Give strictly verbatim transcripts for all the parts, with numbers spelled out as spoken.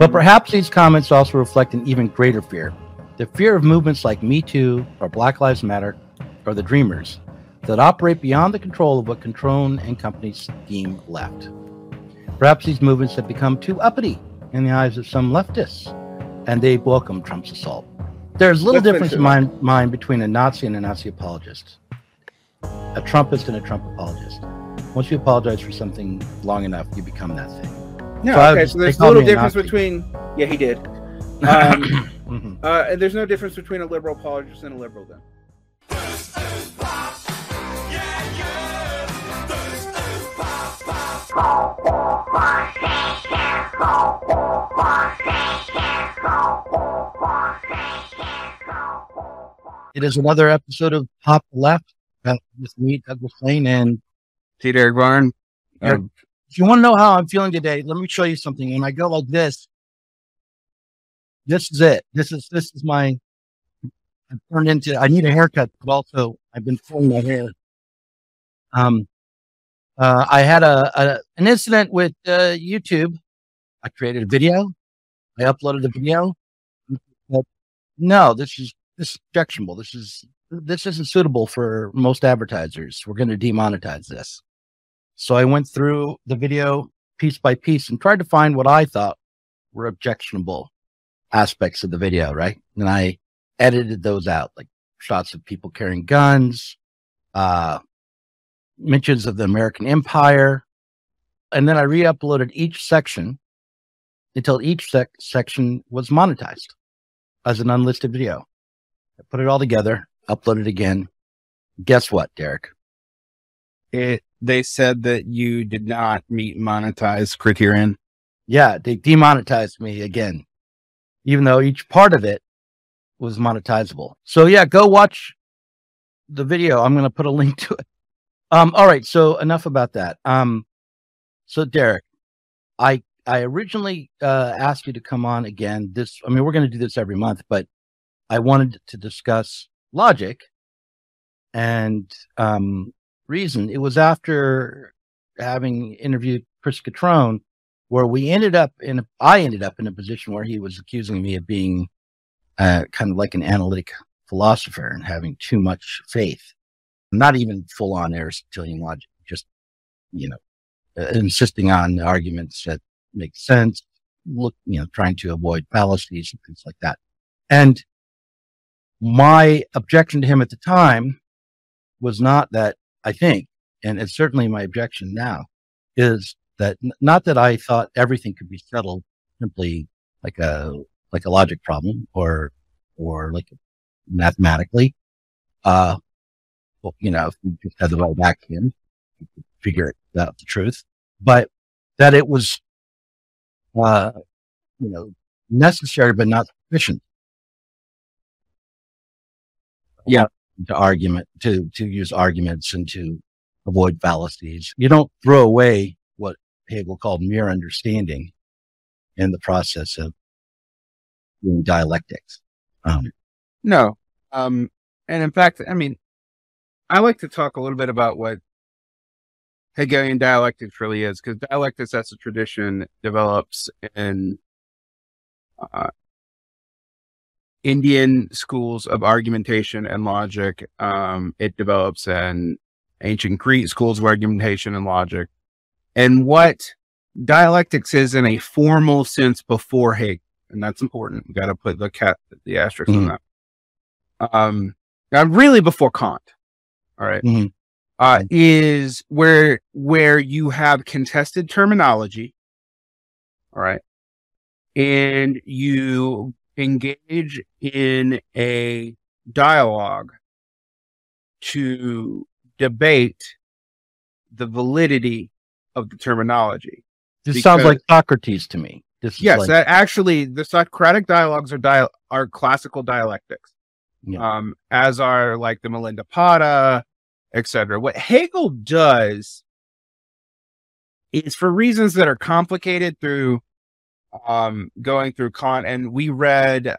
But perhaps these comments also reflect an even greater fear, the fear of movements like Me Too or Black Lives Matter or the Dreamers that operate beyond the control of what Cutrone and companies deem left. Perhaps these movements have become too uppity in the eyes of some leftists, and they welcome Trump's assault. There's little Let's difference in my mind between a Nazi and a Nazi apologist, a Trumpist and a Trump apologist. Once you apologize for something long enough, you become that thing. No, so okay, was, so there's little difference between... Yeah, he did. Um, mm-hmm. uh, and there's no difference between a liberal apologist and a liberal then. This is pop. Yeah, yeah. This is pop, pop. It is another episode of Pop Left with me, Douglas Lane, and T-Derek Varn. Um, if you want to know how I'm feeling today, let me show you something. When I go like this, this is it. This is this is my. I've turned into. I need a haircut, but also I've been pulling my hair. Um, uh, I had a, a an incident with uh, YouTube. I created a video. I uploaded the video. But no, this is this is objectionable. This is this isn't suitable for most advertisers. We're going to demonetize this. So I went through the video piece by piece and tried to find what I thought were objectionable aspects of the video, right? And I edited those out, like shots of people carrying guns, uh, mentions of the American Empire. And then I re-uploaded each section until each sec section was monetized as an unlisted video. I put it all together, uploaded again. Guess what, Derek? It, they said that you did not meet monetized criterion. Yeah, they demonetized me again, even though each part of it was monetizable. So yeah, go watch the video. I'm going to put a link to it. Um, all right. So enough about that. Um, so Derek, I, I originally, uh, asked you to come on again. This, I mean, we're going to do this every month, but I wanted to discuss logic and, um, reason. It was after having interviewed Chris Cutrone where we ended up in a, I ended up in a position where he was accusing me of being uh, kind of like an analytic philosopher and having too much faith, not even full on Aristotelian logic, just, you know, uh, insisting on arguments that make sense, look, you know, trying to avoid fallacies and things like that. And my objection to him at the time was not that, I think, and it's certainly my objection now, is that not that I thought everything could be settled simply like a, like a logic problem or, or like mathematically, uh, well, you know, if you just had the right axiom, you could figure out the truth, but that it was, uh, you know, necessary, but not sufficient. Yeah. To argument, to, to use arguments and to avoid fallacies. You don't throw away what Hegel called mere understanding in the process of doing dialectics. Um, no. Um, and in fact, I mean, I like to talk a little bit about what Hegelian dialectics really is, because dialectics as a tradition develops in, uh, Indian schools of argumentation and logic. Um, it develops in ancient Greek schools of argumentation and logic. And what dialectics is in a formal sense before Hegel, and that's important. We've got to put the cat, the asterisk mm-hmm. on that. Um, and really before Kant, all right, mm-hmm. uh, is where, where you have contested terminology, all right, and you engage in a dialogue to debate the validity of the terminology. This because, sounds like Socrates to me. This is yes, like, that actually, the Socratic dialogues are dia are classical dialectics, yeah. um, as are like the Melinda Pata, et cetera. What Hegel does is, for reasons that are complicated through um going through Kant, and we read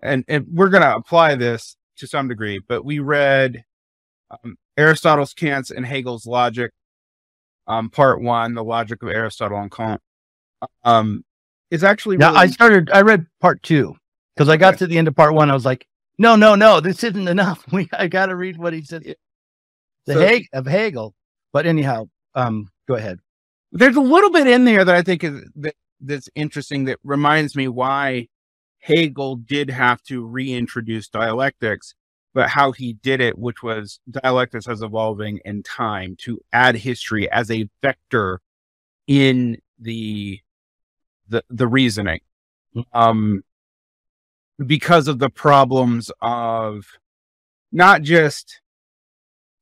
and, and we're going to apply this to some degree, but we read um, Aristotle's Kant's and Hegel's Logic, um part one, the logic of Aristotle and Kant. Um It's actually really... Now, I started, I read part two because I got okay. to the end of part one. I was like, no, no, no, this isn't enough. We, I got to read what he says. The so, Heg of Hegel. But anyhow, um, go ahead. There's a little bit in there that I think is that, that's interesting. That reminds me why Hegel did have to reintroduce dialectics, but how he did it, which was dialectics as evolving in time, to add history as a vector in the, the, the reasoning, um, because of the problems of not just,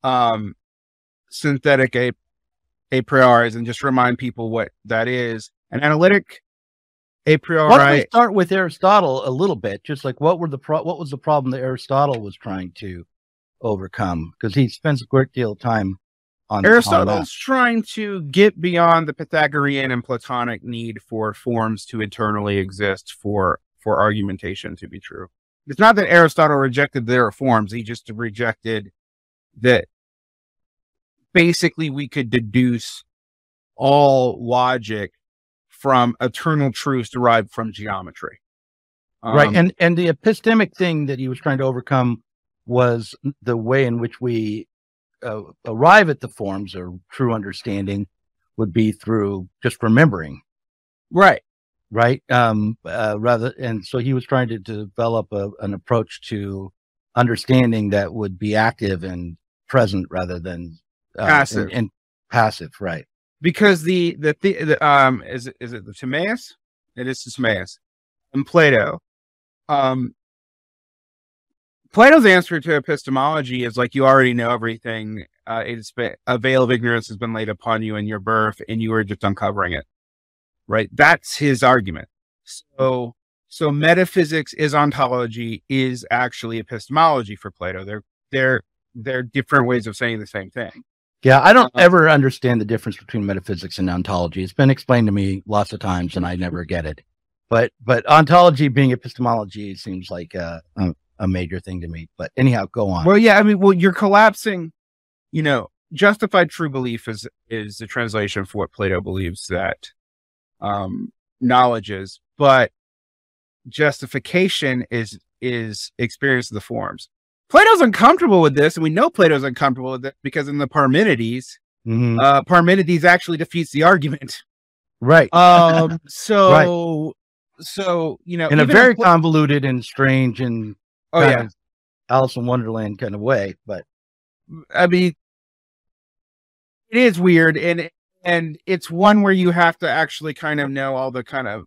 um, synthetic a, a priori, and just remind people what that is. An analytic a priori. Why don't we start with Aristotle a little bit? Just like what were the pro what was the problem that Aristotle was trying to overcome? Because he spends a great deal of time on Aristotle's on that. Trying to get beyond the Pythagorean and Platonic need for forms to eternally exist for for argumentation to be true. It's not that Aristotle rejected their forms; he just rejected that. Basically, we could deduce all logic from eternal truths derived from geometry. Um, right. And, and the epistemic thing that he was trying to overcome was the way in which we uh, arrive at the forms or true understanding would be through just remembering. Right. Right. Um, uh, rather. And so he was trying to develop a, an approach to understanding that would be active and present rather than uh, passive and, and passive. Right. Because the, the, the, um, is it, is it the Timaeus? It is the Timaeus and Plato. Um, Plato's answer to epistemology is like, you already know everything. Uh, it's a veil of ignorance has been laid upon you in your birth and you are just uncovering it. Right. That's his argument. So, so metaphysics is ontology is actually epistemology for Plato. They're, they're, they're different ways of saying the same thing. Yeah, I don't ever understand the difference between metaphysics and ontology. It's been explained to me lots of times, and I never get it. But but ontology being epistemology seems like a, a, a major thing to me. But anyhow, go on. Well, yeah, I mean, well, you're collapsing, you know, justified true belief is, is the translation for what Plato believes that um, knowledge is. But justification is, is experience of the forms. Plato's uncomfortable with this, and we know Plato's uncomfortable with this because in the Parmenides, mm-hmm. uh, Parmenides actually defeats the argument. Right. Um, so, right. so, you know, in a very convoluted and strange and oh, yeah. Alice in Wonderland kind of way, but I mean, it is weird. And, and it's one where you have to actually kind of know all the kind of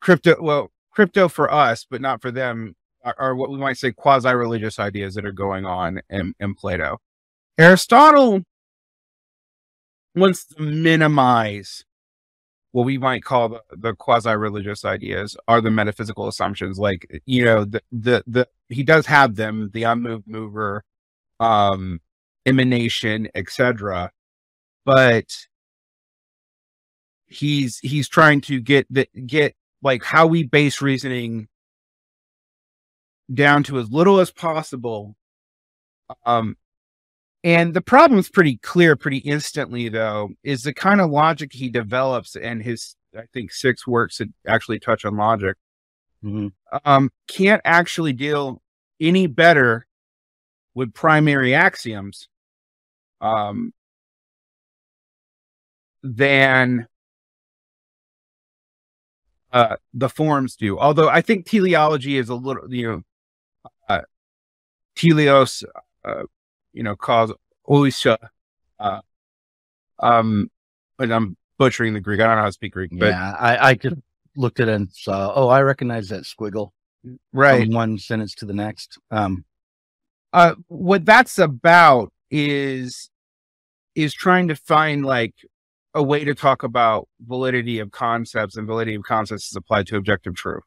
crypto, well, crypto for us, but not for them. Are what we might say quasi-religious ideas that are going on in, in Plato. Aristotle wants to minimize what we might call the, the quasi-religious ideas are the metaphysical assumptions. Like, you know, the, the, the, he does have them, the unmoved mover, um, emanation, et cetera. But he's, he's trying to get the, get like how we base reasoning down to as little as possible. Um, and the problem's pretty clear, pretty instantly though, is the kind of logic he develops and his, I think six works that actually touch on logic, mm-hmm. um, can't actually deal any better with primary axioms, um, than, uh, the forms do. Although I think teleology is a little, you know, Uh, teleos, uh, you know, cause oisha, uh, um, and I'm butchering the Greek. I don't know how to speak Greek. But yeah, I, I just looked at it and saw, oh, I recognize that squiggle. Right. From one sentence to the next. Um, uh, what that's about is, is trying to find like a way to talk about validity of concepts, and validity of concepts is applied to objective truth.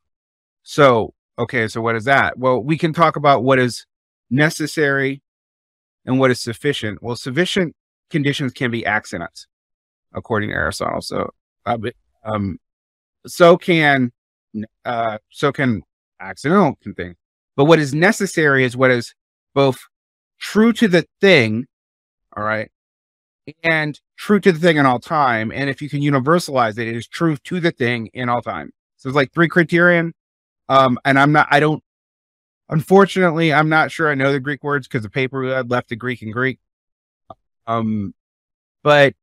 So, okay, so what is that? Well, we can talk about what is necessary and what is sufficient. Well, sufficient conditions can be accidents, according to Aristotle. So, uh, um, so can, uh, so can accidental things. But what is necessary is what is both true to the thing, all right, and true to the thing in all time. And if you can universalize it, it is true to the thing in all time. So it's like three criterion. Um, and I'm not, I don't, unfortunately, I'm not sure I know the Greek words because the paper we had left the Greek and Greek. Um, but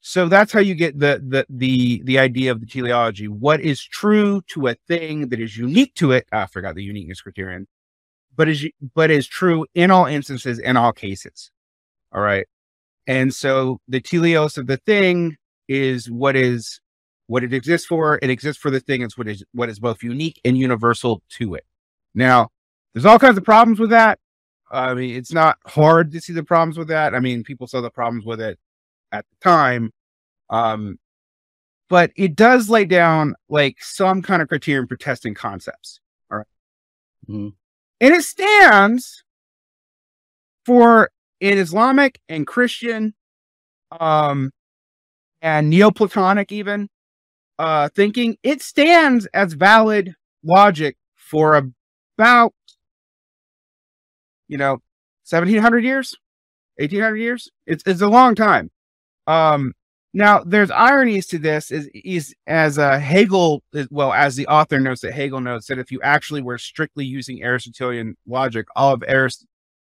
so that's how you get the, the, the, the idea of the teleology. What is true to a thing that is unique to it? I forgot the uniqueness criterion, but is, but is true in all instances, in all cases. All right. And so the teleos of the thing is what is, what it exists for. It exists for the thing. It's what is, what is both unique and universal to it. Now, there's all kinds of problems with that. I mean, it's not hard to see the problems with that. I mean, people saw the problems with it at the time. Um, but it does lay down like some kind of criterion for testing concepts. All right. Mm-hmm. And it stands for in Islamic and Christian, um, and Neoplatonic even, uh, thinking, it stands as valid logic for a about, you know, seventeen hundred years, eighteen hundred years. It's, it's a long time. Um, now there's ironies to this is, is as a Hegel, well, as the author notes that Hegel notes that if you actually were strictly using Aristotelian logic, all of Arist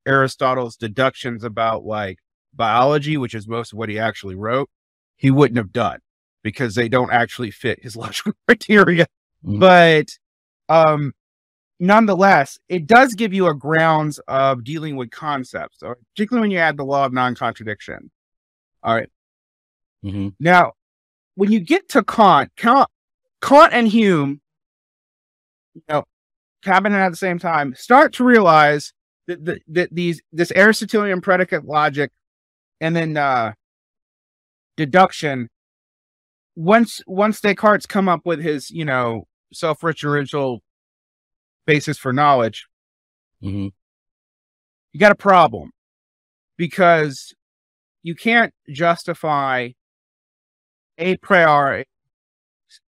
Aristotle's deductions about like biology, which is most of what he actually wrote, he wouldn't have done because they don't actually fit his logical criteria. Mm-hmm. But, um, nonetheless, it does give you a grounds of dealing with concepts, particularly when you add the law of non-contradiction. All right. Mm-hmm. Now, when you get to Kant, Kant, Kant and Hume, you know, happening at the same time, start to realize that, that, that these this Aristotelian predicate logic and then uh, deduction. Once once Descartes come up with his, you know, self-referential basis for knowledge, mm-hmm. you got a problem because you can't justify a priori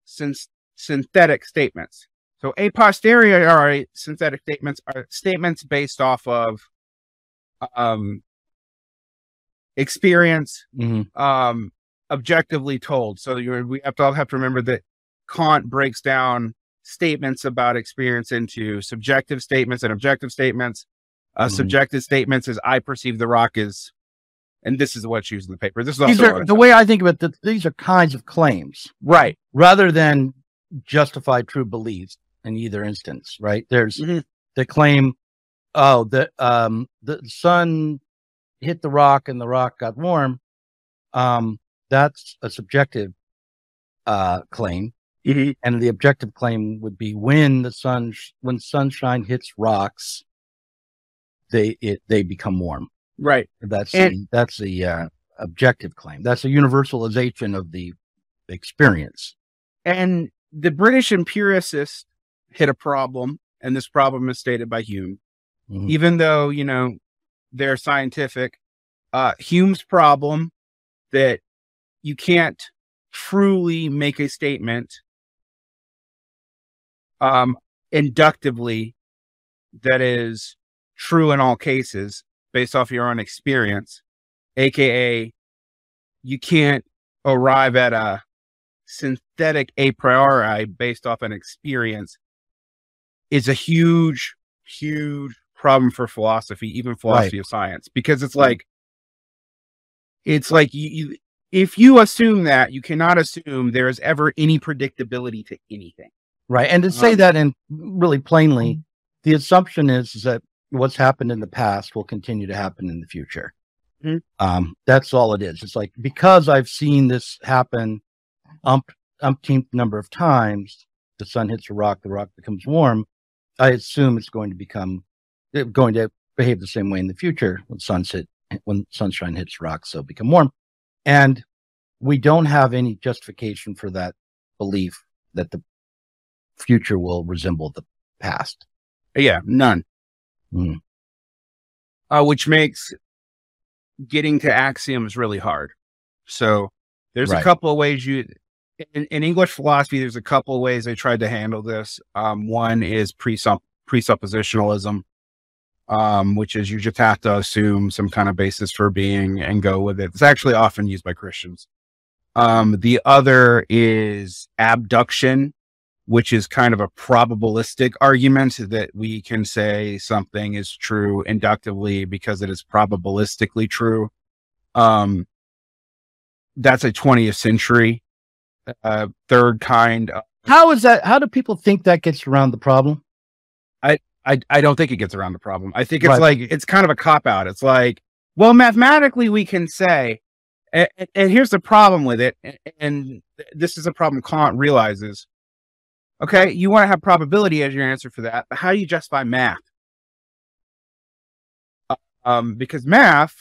since synthetic statements. So a posteriori synthetic statements are statements based off of, um, experience, mm-hmm. um, objectively told. So you're, we have to all have to remember that Kant breaks down statements about experience into subjective statements and objective statements. Uh, mm-hmm. Subjective statements is I perceive the rock is, and this is what's used in the paper. This is also these are, the way I think about it. These are kinds of claims, right? Rather than justify true beliefs in either instance, right? There's mm-hmm. the claim, oh, the um, the sun hit the rock and the rock got warm. Um, that's a subjective uh, claim. Mm-hmm. And the objective claim would be when the sun, when sunshine hits rocks, they, it, they become warm. Right. That's, and, the, that's the, uh, objective claim. That's a universalization of the experience. And the British empiricists hit a problem. And this problem is stated by Hume, mm-hmm. even though, you know, they're scientific, uh, Hume's problem that you can't truly make a statement um, inductively that is true in all cases based off your own experience, A K A you can't arrive at a synthetic a priori based off an experience is a huge, huge problem for philosophy, even philosophy right. of science, because it's like, it's like you, you, if you assume that you cannot assume there is ever any predictability to anything. Right. And to say um, that in really plainly, the assumption is, is that what's happened in the past will continue to happen in the future. Mm-hmm. Um, that's all it is. It's like, because I've seen this happen ump, umpteenth number of times, the sun hits a rock, the rock becomes warm. I assume it's going to become, going to behave the same way in the future when sunset, when sunshine hits rocks, they'll become warm. And we don't have any justification for that belief that the future will resemble the past. Yeah, none. Mm. Uh, which makes getting to axioms really hard. So there's right. a couple of ways you, in, in English philosophy, there's a couple of ways they tried to handle this. Um, one is presupp presuppositionalism, um, which is you just have to assume some kind of basis for being and go with it. It's actually often used by Christians. Um, the other is abduction, which is kind of a probabilistic argument that we can say something is true inductively because it is probabilistically true. Um, that's a twentieth century, uh, third kind of. How is that? How do people think that gets around the problem? I, I, I don't think it gets around the problem. I think it's right. like, it's kind of a cop out. It's like, well, mathematically we can say, and, and here's the problem with it. And, and this is a problem Kant realizes. Okay, you want to have probability as your answer for that, but how do you justify math? Um, because math,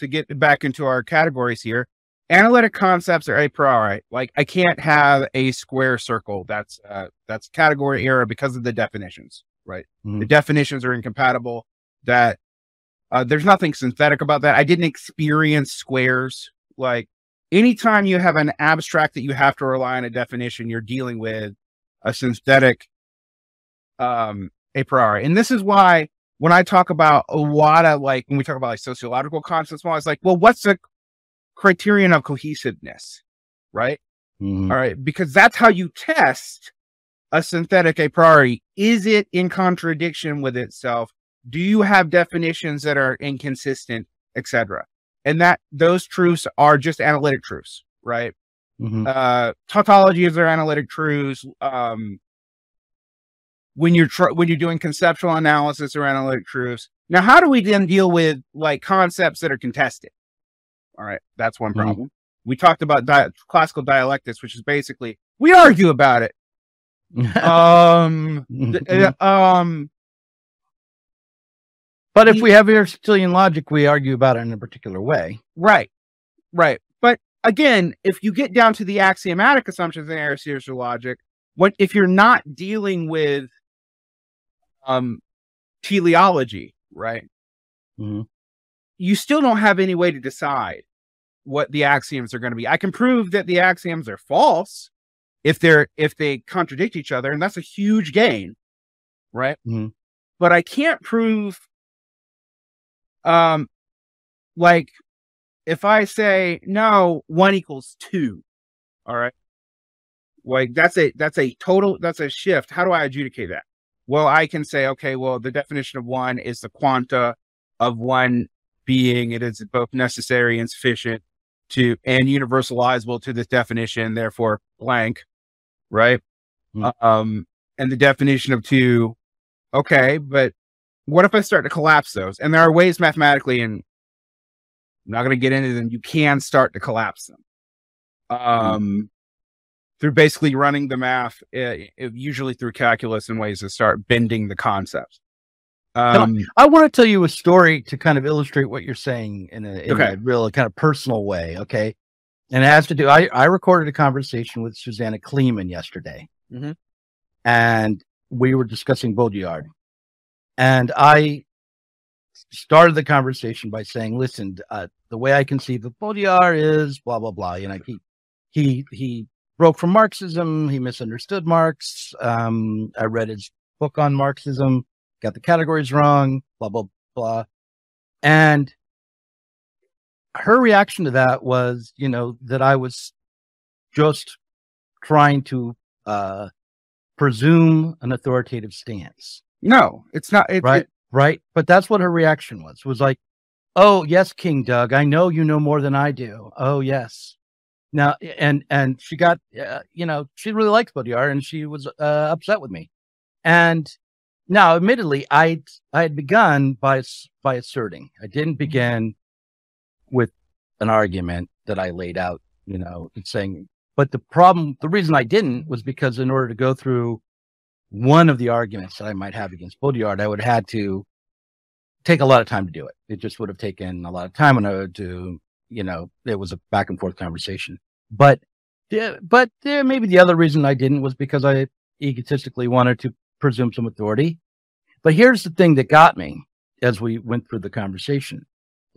to get back into our categories here, analytic concepts are a priori. Like, I can't have a square circle. That's uh, that's category error because of the definitions, right? Mm-hmm. The definitions are incompatible. That uh, there's nothing synthetic about that. I didn't experience squares. Like, anytime you have an abstract that you have to rely on a definition, you're dealing with a synthetic um, a priori. And this is why when I talk about a lot of like, when we talk about like sociological concepts, well, it's like, well, what's the criterion of cohesiveness, right? Mm-hmm. All right. Because that's how you test a synthetic a priori. Is it in contradiction with itself? Do you have definitions that are inconsistent, et cetera? And that those truths are just analytic truths, right? Mm-hmm. Uh, tautologies are analytic truths. Um, when you're tr when you're doing conceptual analysis, are analytic truths. Now, how do we then deal with like concepts that are contested? All right, that's one problem. Mm-hmm. We talked about di classical dialectics, which is basically we argue about it. um, uh, um. But if we have Aristotelian logic, we argue about it in a particular way. Right. Right. But again, if you get down to the axiomatic assumptions in Aristotelian logic, what if you're not dealing with um, teleology, right? Mm-hmm. You still don't have any way to decide what the axioms are going to be. I can prove that the axioms are false if they're, if they contradict each other. And that's a huge gain. Right. Mm-hmm. But I can't prove Um, like if I say, no, one equals two, all right. Like that's a, that's a total, that's a shift. How do I adjudicate that? Well, I can say, okay, well, the definition of one is the quanta of one being, it is both necessary and sufficient to, and universalizable to this definition, therefore blank. Right. Mm-hmm. Um, and the definition of two. Okay. But what if I start to collapse those? And there are ways mathematically, and I'm not going to get into them, you can start to collapse them. Um, mm-hmm. Through basically running the math, it, it, usually through calculus in ways that start bending the concepts. Um, I want to tell you a story to kind of illustrate what you're saying in a, in okay. a real kind of personal way. Okay. And it has to do, I, I recorded a conversation with Susanna Kleeman yesterday, mm-hmm. and we were discussing Baudrillard. And I started the conversation by saying, listen, uh, the way I conceive of Baudrillard is blah, blah, blah. You know, he, he, he broke from Marxism. He misunderstood Marx. Um, I read his book on Marxism, got the categories wrong, blah, blah, blah. And her reaction to that was, you know, that I was just trying to uh, presume an authoritative stance. No, it's not. It, right. It, right. But that's what her reaction was, was like, oh, yes, King Doug, I know you know more than I do. Oh, yes. Now, and, and she got, uh, you know, she really likes Baudrillard and she was uh, upset with me. And now, admittedly, I, I had begun by, by asserting. I didn't begin with an argument that I laid out, you know, and saying, but the problem, the reason I didn't was because in order to go through one of the arguments that I might have against Baudrillard, I would have had to take a lot of time to do it. It just would have taken a lot of time, and I would do, you know, it was a back and forth conversation. But, but maybe the other reason I didn't was because I egotistically wanted to presume some authority. But here's the thing that got me as we went through the conversation.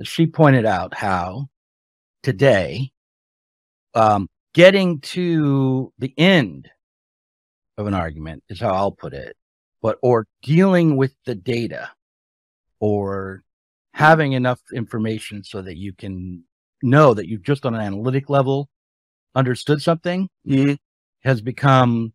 She pointed out how today, um, getting to the end of an argument is how I'll put it, but or dealing with the data or having enough information so that you can know that you've just on an analytic level understood something mm-hmm. has become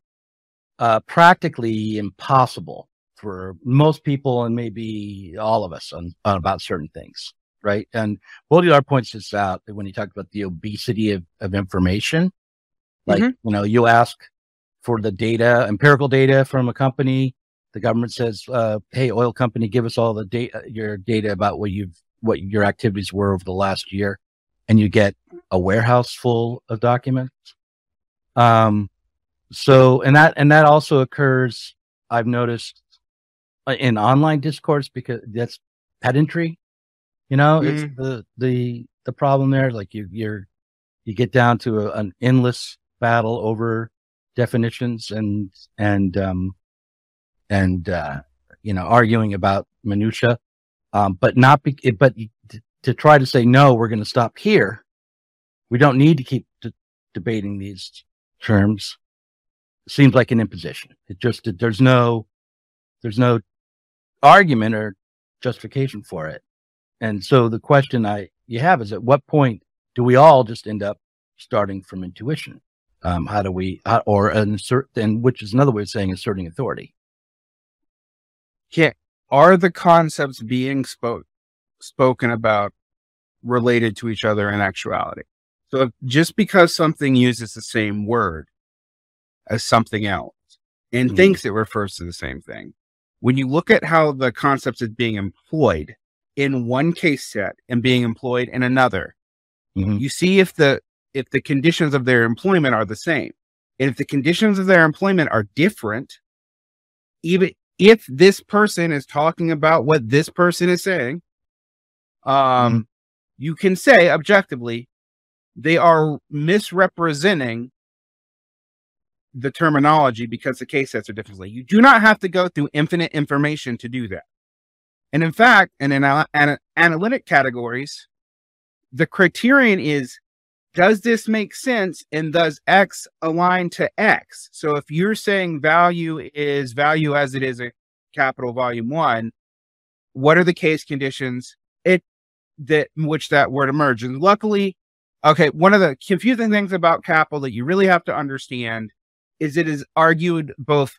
uh, practically impossible for most people and maybe all of us on, on about certain things, right? And Baudrillard points this out when he talks about the obesity of, of information. Like, mm-hmm. you know, you ask for the data, empirical data from a company. The government says, uh, hey, oil company, give us all the data, your data about what you've, what your activities were over the last year. And you get a warehouse full of documents. Um, so, and that, and that also occurs, I've noticed, in online discourse, because that's pedantry, you know, mm. it's the, the, the problem there. Like you, you're, you get down to a, an endless battle over definitions and, and, um, and, uh, you know, arguing about minutia, um, but not, be but to try to say, no, we're going to stop here. We don't need to keep de debating these terms. Seems like an imposition. It just, it, there's no, there's no argument or justification for it. And so the question I, you have is, at what point do we all just end up starting from intuition? Um, how do we, how, or insert, and which is another way of saying asserting authority. Yeah. Are the concepts being spoke, spoken about related to each other in actuality? So if, just because something uses the same word as something else and mm-hmm. thinks it refers to the same thing, when you look at how the concept is being employed in one case set and being employed in another, mm-hmm. you see if the, if the conditions of their employment are the same. And if the conditions of their employment are different, even if this person is talking about what this person is saying, um, mm-hmm. you can say objectively, they are misrepresenting the terminology because the case sets are differently. You do not have to go through infinite information to do that. And in fact, and in an, an, analytic categories, the criterion is, does this make sense? And does X align to X? So if you're saying value is value as it is a capital volume one, what are the case conditions it that in which that word emerges? And luckily, okay, one of the confusing things about capital that you really have to understand is it is argued both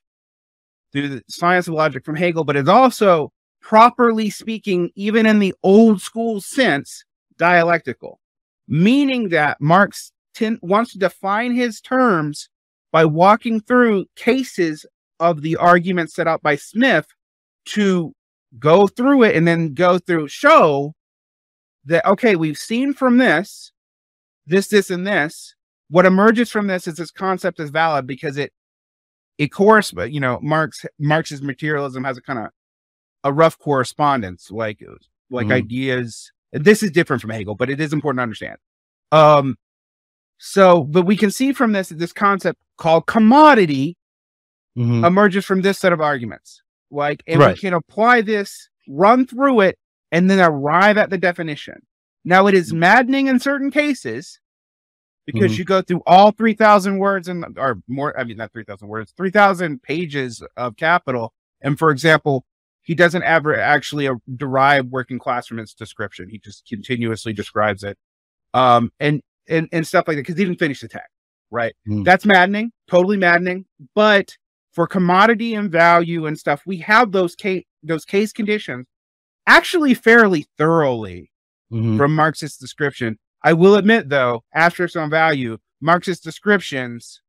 through the science of logic from Hegel, but it's also, properly speaking, even in the old school sense, dialectical, meaning that Marx wants to define his terms by walking through cases of the argument set out by Smith to go through it and then go through, show that, okay, we've seen from this, this, this, and this, what emerges from this is this concept is valid because it, it corresponds, you know, Marx, Marx's materialism has a kind of a rough correspondence, like, like mm-hmm. ideas. This is different from Hegel, but it is important to understand. Um, so, but we can see from this, that this concept called commodity mm-hmm. emerges from this set of arguments. Like, and right. we can apply this, run through it, and then arrive at the definition. Now, it is maddening in certain cases because mm-hmm. you go through all three thousand words and, or more, I mean, not three thousand words, three thousand pages of capital. And for example, he doesn't ever actually derive working class from its description. He just continuously describes it, um, and, and, and stuff like that. Cause he didn't finish the text, right? Mm. That's maddening, totally maddening. But for commodity and value and stuff, we have those case, those case conditions actually fairly thoroughly mm-hmm. from Marx's description. I will admit though, asterisks on value, Marx's descriptions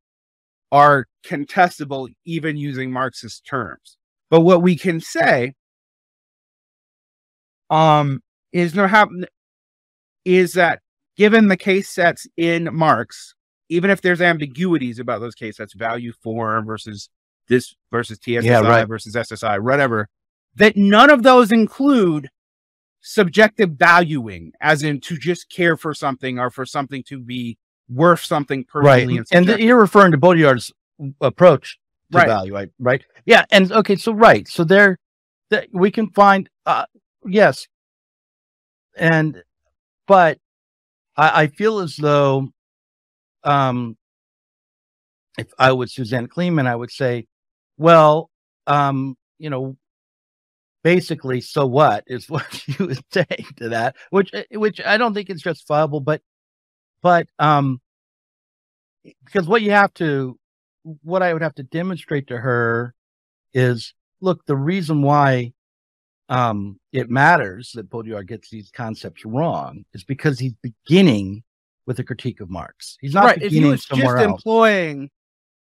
are contestable, even using Marx's terms. But what we can say, um, is no how is that given the case sets in Marx, even if there's ambiguities about those case sets, value form versus this versus T S S I yeah, right. versus S S I, whatever, that none of those include subjective valuing, as in to just care for something or for something to be worth something personally. Right. And, and you're referring to Baudrillard's approach. To right. value, right? Right. Yeah. And okay. So, right. So there, that we can find, uh, yes. And, but I, I feel as though, um, if I was Susanna Kleeman, I would say, well, um, you know, basically, so what is what you would say to that, which which I don't think is justifiable, but but um, because what you have to, what I would have to demonstrate to her is, look, the reason why um, it matters that Baudrillard gets these concepts wrong is because he's beginning with a critique of Marx. He's not right. beginning if somewhere else. If he was just employing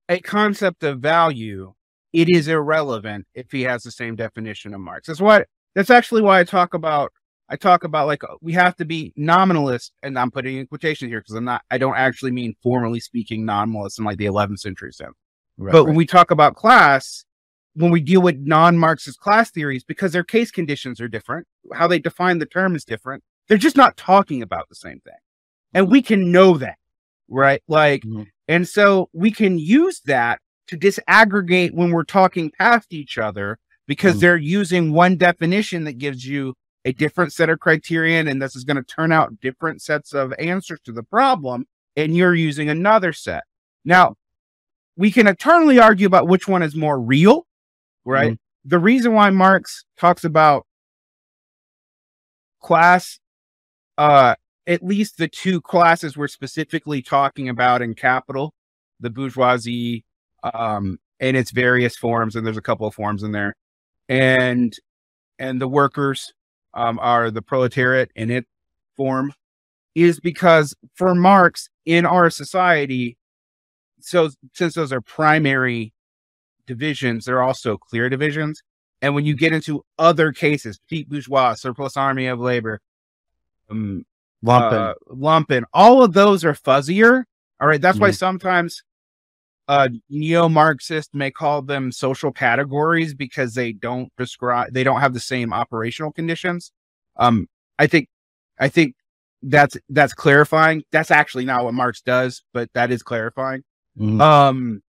a concept of value, it is irrelevant if he has the same definition of Marx. That's why. That's actually why I talk about. I talk about like we have to be nominalist, and I'm putting in quotation here because I'm not. I don't actually mean formally speaking nominalist in like the eleventh century sense. Right, but right. when we talk about class, when we deal with non-Marxist class theories, because their case conditions are different, how they define the term is different. They're just not talking about the same thing, and we can know that, right? Like, mm-hmm. and so we can use that to disaggregate when we're talking past each other, because mm. they're using one definition that gives you a different set of criterion, and this is going to turn out different sets of answers to the problem, and you're using another set. Now, we can eternally argue about which one is more real, right? Mm. The reason why Marx talks about class, uh, at least the two classes we're specifically talking about in Capital, the bourgeoisie, um, and its various forms. And there's a couple of forms in there, and, and the workers, um, are the proletariat in its form, is because for Marx in our society, so since those are primary divisions, they're also clear divisions. And when you get into other cases, petite bourgeois, surplus army of labor, um, lumpen, uh, lumpen, all of those are fuzzier. All right. That's mm-hmm. why sometimes, Uh, neo-Marxists may call them social categories, because they don't describe, they don't have the same operational conditions. Um, I think, I think that's, that's clarifying. That's actually not what Marx does, but that is clarifying. Mm-hmm. Um,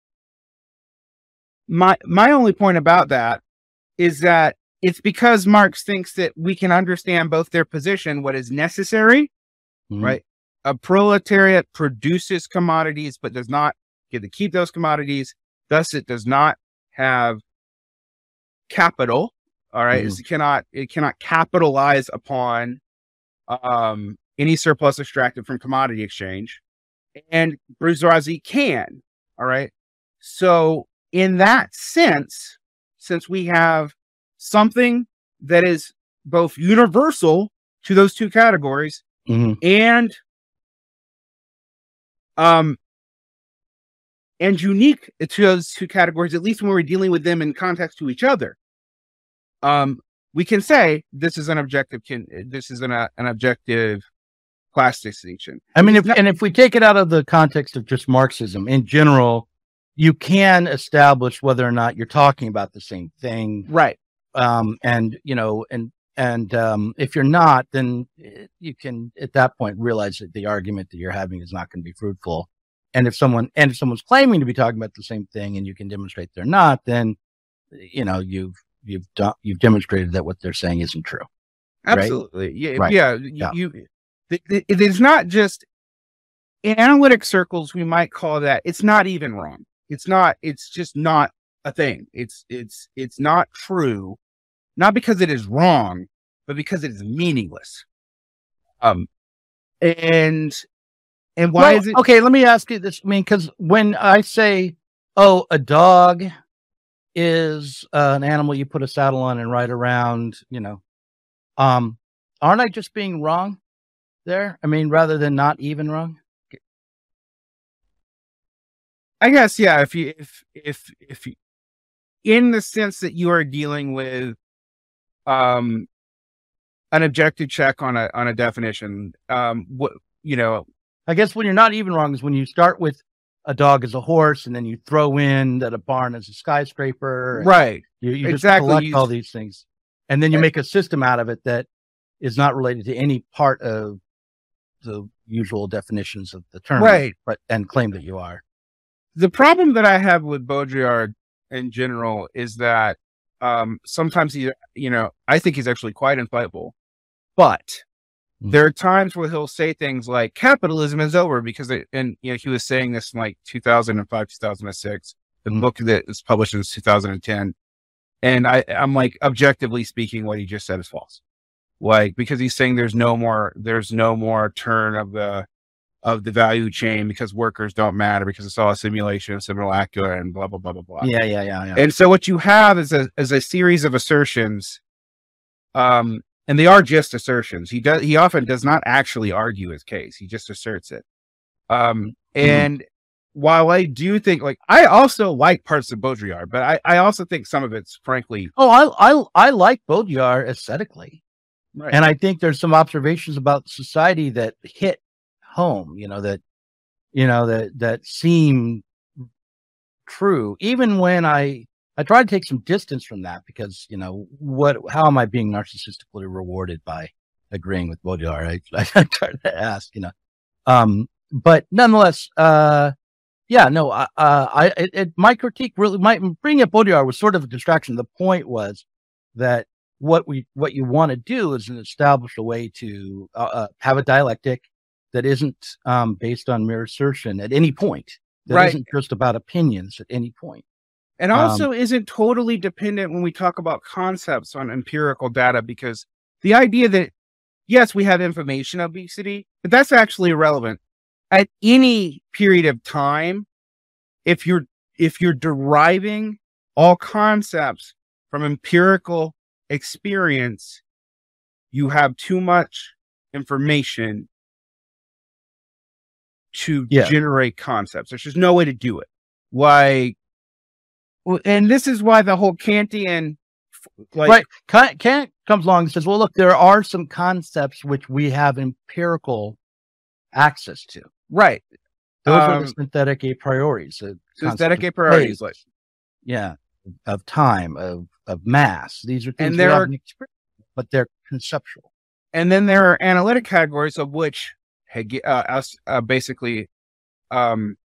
my, my only point about that is that it's because Marx thinks that we can understand both their position, what is necessary, mm-hmm. right? A proletariat produces commodities, but does not get to keep those commodities, thus it does not have capital. All right, mm-hmm. it cannot it cannot capitalize upon um, any surplus extracted from commodity exchange, and bourgeoisie can. All right, so in that sense, since we have something that is both universal to those two categories mm-hmm. and um. and unique to those two categories, at least when we're dealing with them in context to each other, um, we can say this is an objective, this is an, uh, an objective class distinction. I mean, if, and if we take it out of the context of just Marxism in general, you can establish whether or not you're talking about the same thing. Right. Um, and, you know, and, and um, if you're not, then you can at that point realize that the argument that you're having is not going to be fruitful. And if someone, and if someone's claiming to be talking about the same thing and you can demonstrate they're not, then, you know, you've, you've done, you've demonstrated that what they're saying isn't true. Absolutely. Right? Yeah. Right. Yeah. yeah. You, it, it's not just in analytic circles, we might call that. It's not even wrong. It's not, it's just not a thing. It's, it's, it's not true. Not because it is wrong, but because it is meaningless. Um, and, And why well, is it? Okay, let me ask you this. I mean, because when I say, oh, a dog is uh, an animal you put a saddle on and ride around, you know, um, aren't I just being wrong there? I mean, rather than not even wrong? I guess, yeah, if you, if, if, if you, in the sense that you are dealing with, um, an objective check on a, on a definition, um, what, you know, I guess when you're not even wrong is when you start with a dog as a horse and then you throw in that a barn is a skyscraper. Right. You, you just exactly. collect you, all these things. And then you right. make a system out of it that is not related to any part of the usual definitions of the term. Right. But, and claim that you are. The problem that I have with Baudrillard in general is that um, sometimes, he, you know, I think he's actually quite insightful, but there are times where he'll say things like capitalism is over because, it, and you know, he was saying this in like two thousand five, two thousand six, the mm-hmm. book that was published in two thousand ten. And I, I'm like, objectively speaking, what he just said is false. Like, because he's saying there's no more, there's no more turn of the, of the value chain because workers don't matter because it's all a simulation, it's a simulacra and blah, blah, blah, blah, blah. Yeah, yeah, yeah, yeah. And so what you have is a, is a series of assertions, um, and they are just assertions. He does, he often does not actually argue his case. He just asserts it. Um, and mm. while I do think, like, I also like parts of Baudrillard, but I, I also think some of it's frankly. Oh, I, I, I like Baudrillard aesthetically. Right. And I think there's some observations about society that hit home, you know, that, you know, that, that seem true, even when I, I try to take some distance from that because, you know, what, how am I being narcissistically rewarded by agreeing with Baudrillard? I, I try to ask, you know, um, but nonetheless, uh, yeah, no, uh, I, it, it, my critique really, my bringing up Baudrillard was sort of a distraction. The point was that what we, what you want to do is establish a way to uh, uh, have a dialectic that isn't um, based on mere assertion at any point. That right. isn't just about opinions at any point. And also um, isn't totally dependent when we talk about concepts on empirical data, because the idea that, yes, we have information obesity, but that's actually irrelevant. At any period of time, if you're, if you're deriving all concepts from empirical experience, you have too much information to yeah. generate concepts. There's just no way to do it. Like, and this is why the whole Kantian, like, right? Kant, Kant comes along and says, "Well, look, there are some concepts which we have empirical access to, right? Those um, are the synthetic a priori's, the synthetic a priori's, like, yeah, of time, of of mass. These are things and there are, but they're conceptual. And then there are analytic categories of which, Hegel, uh, uh, basically." Um,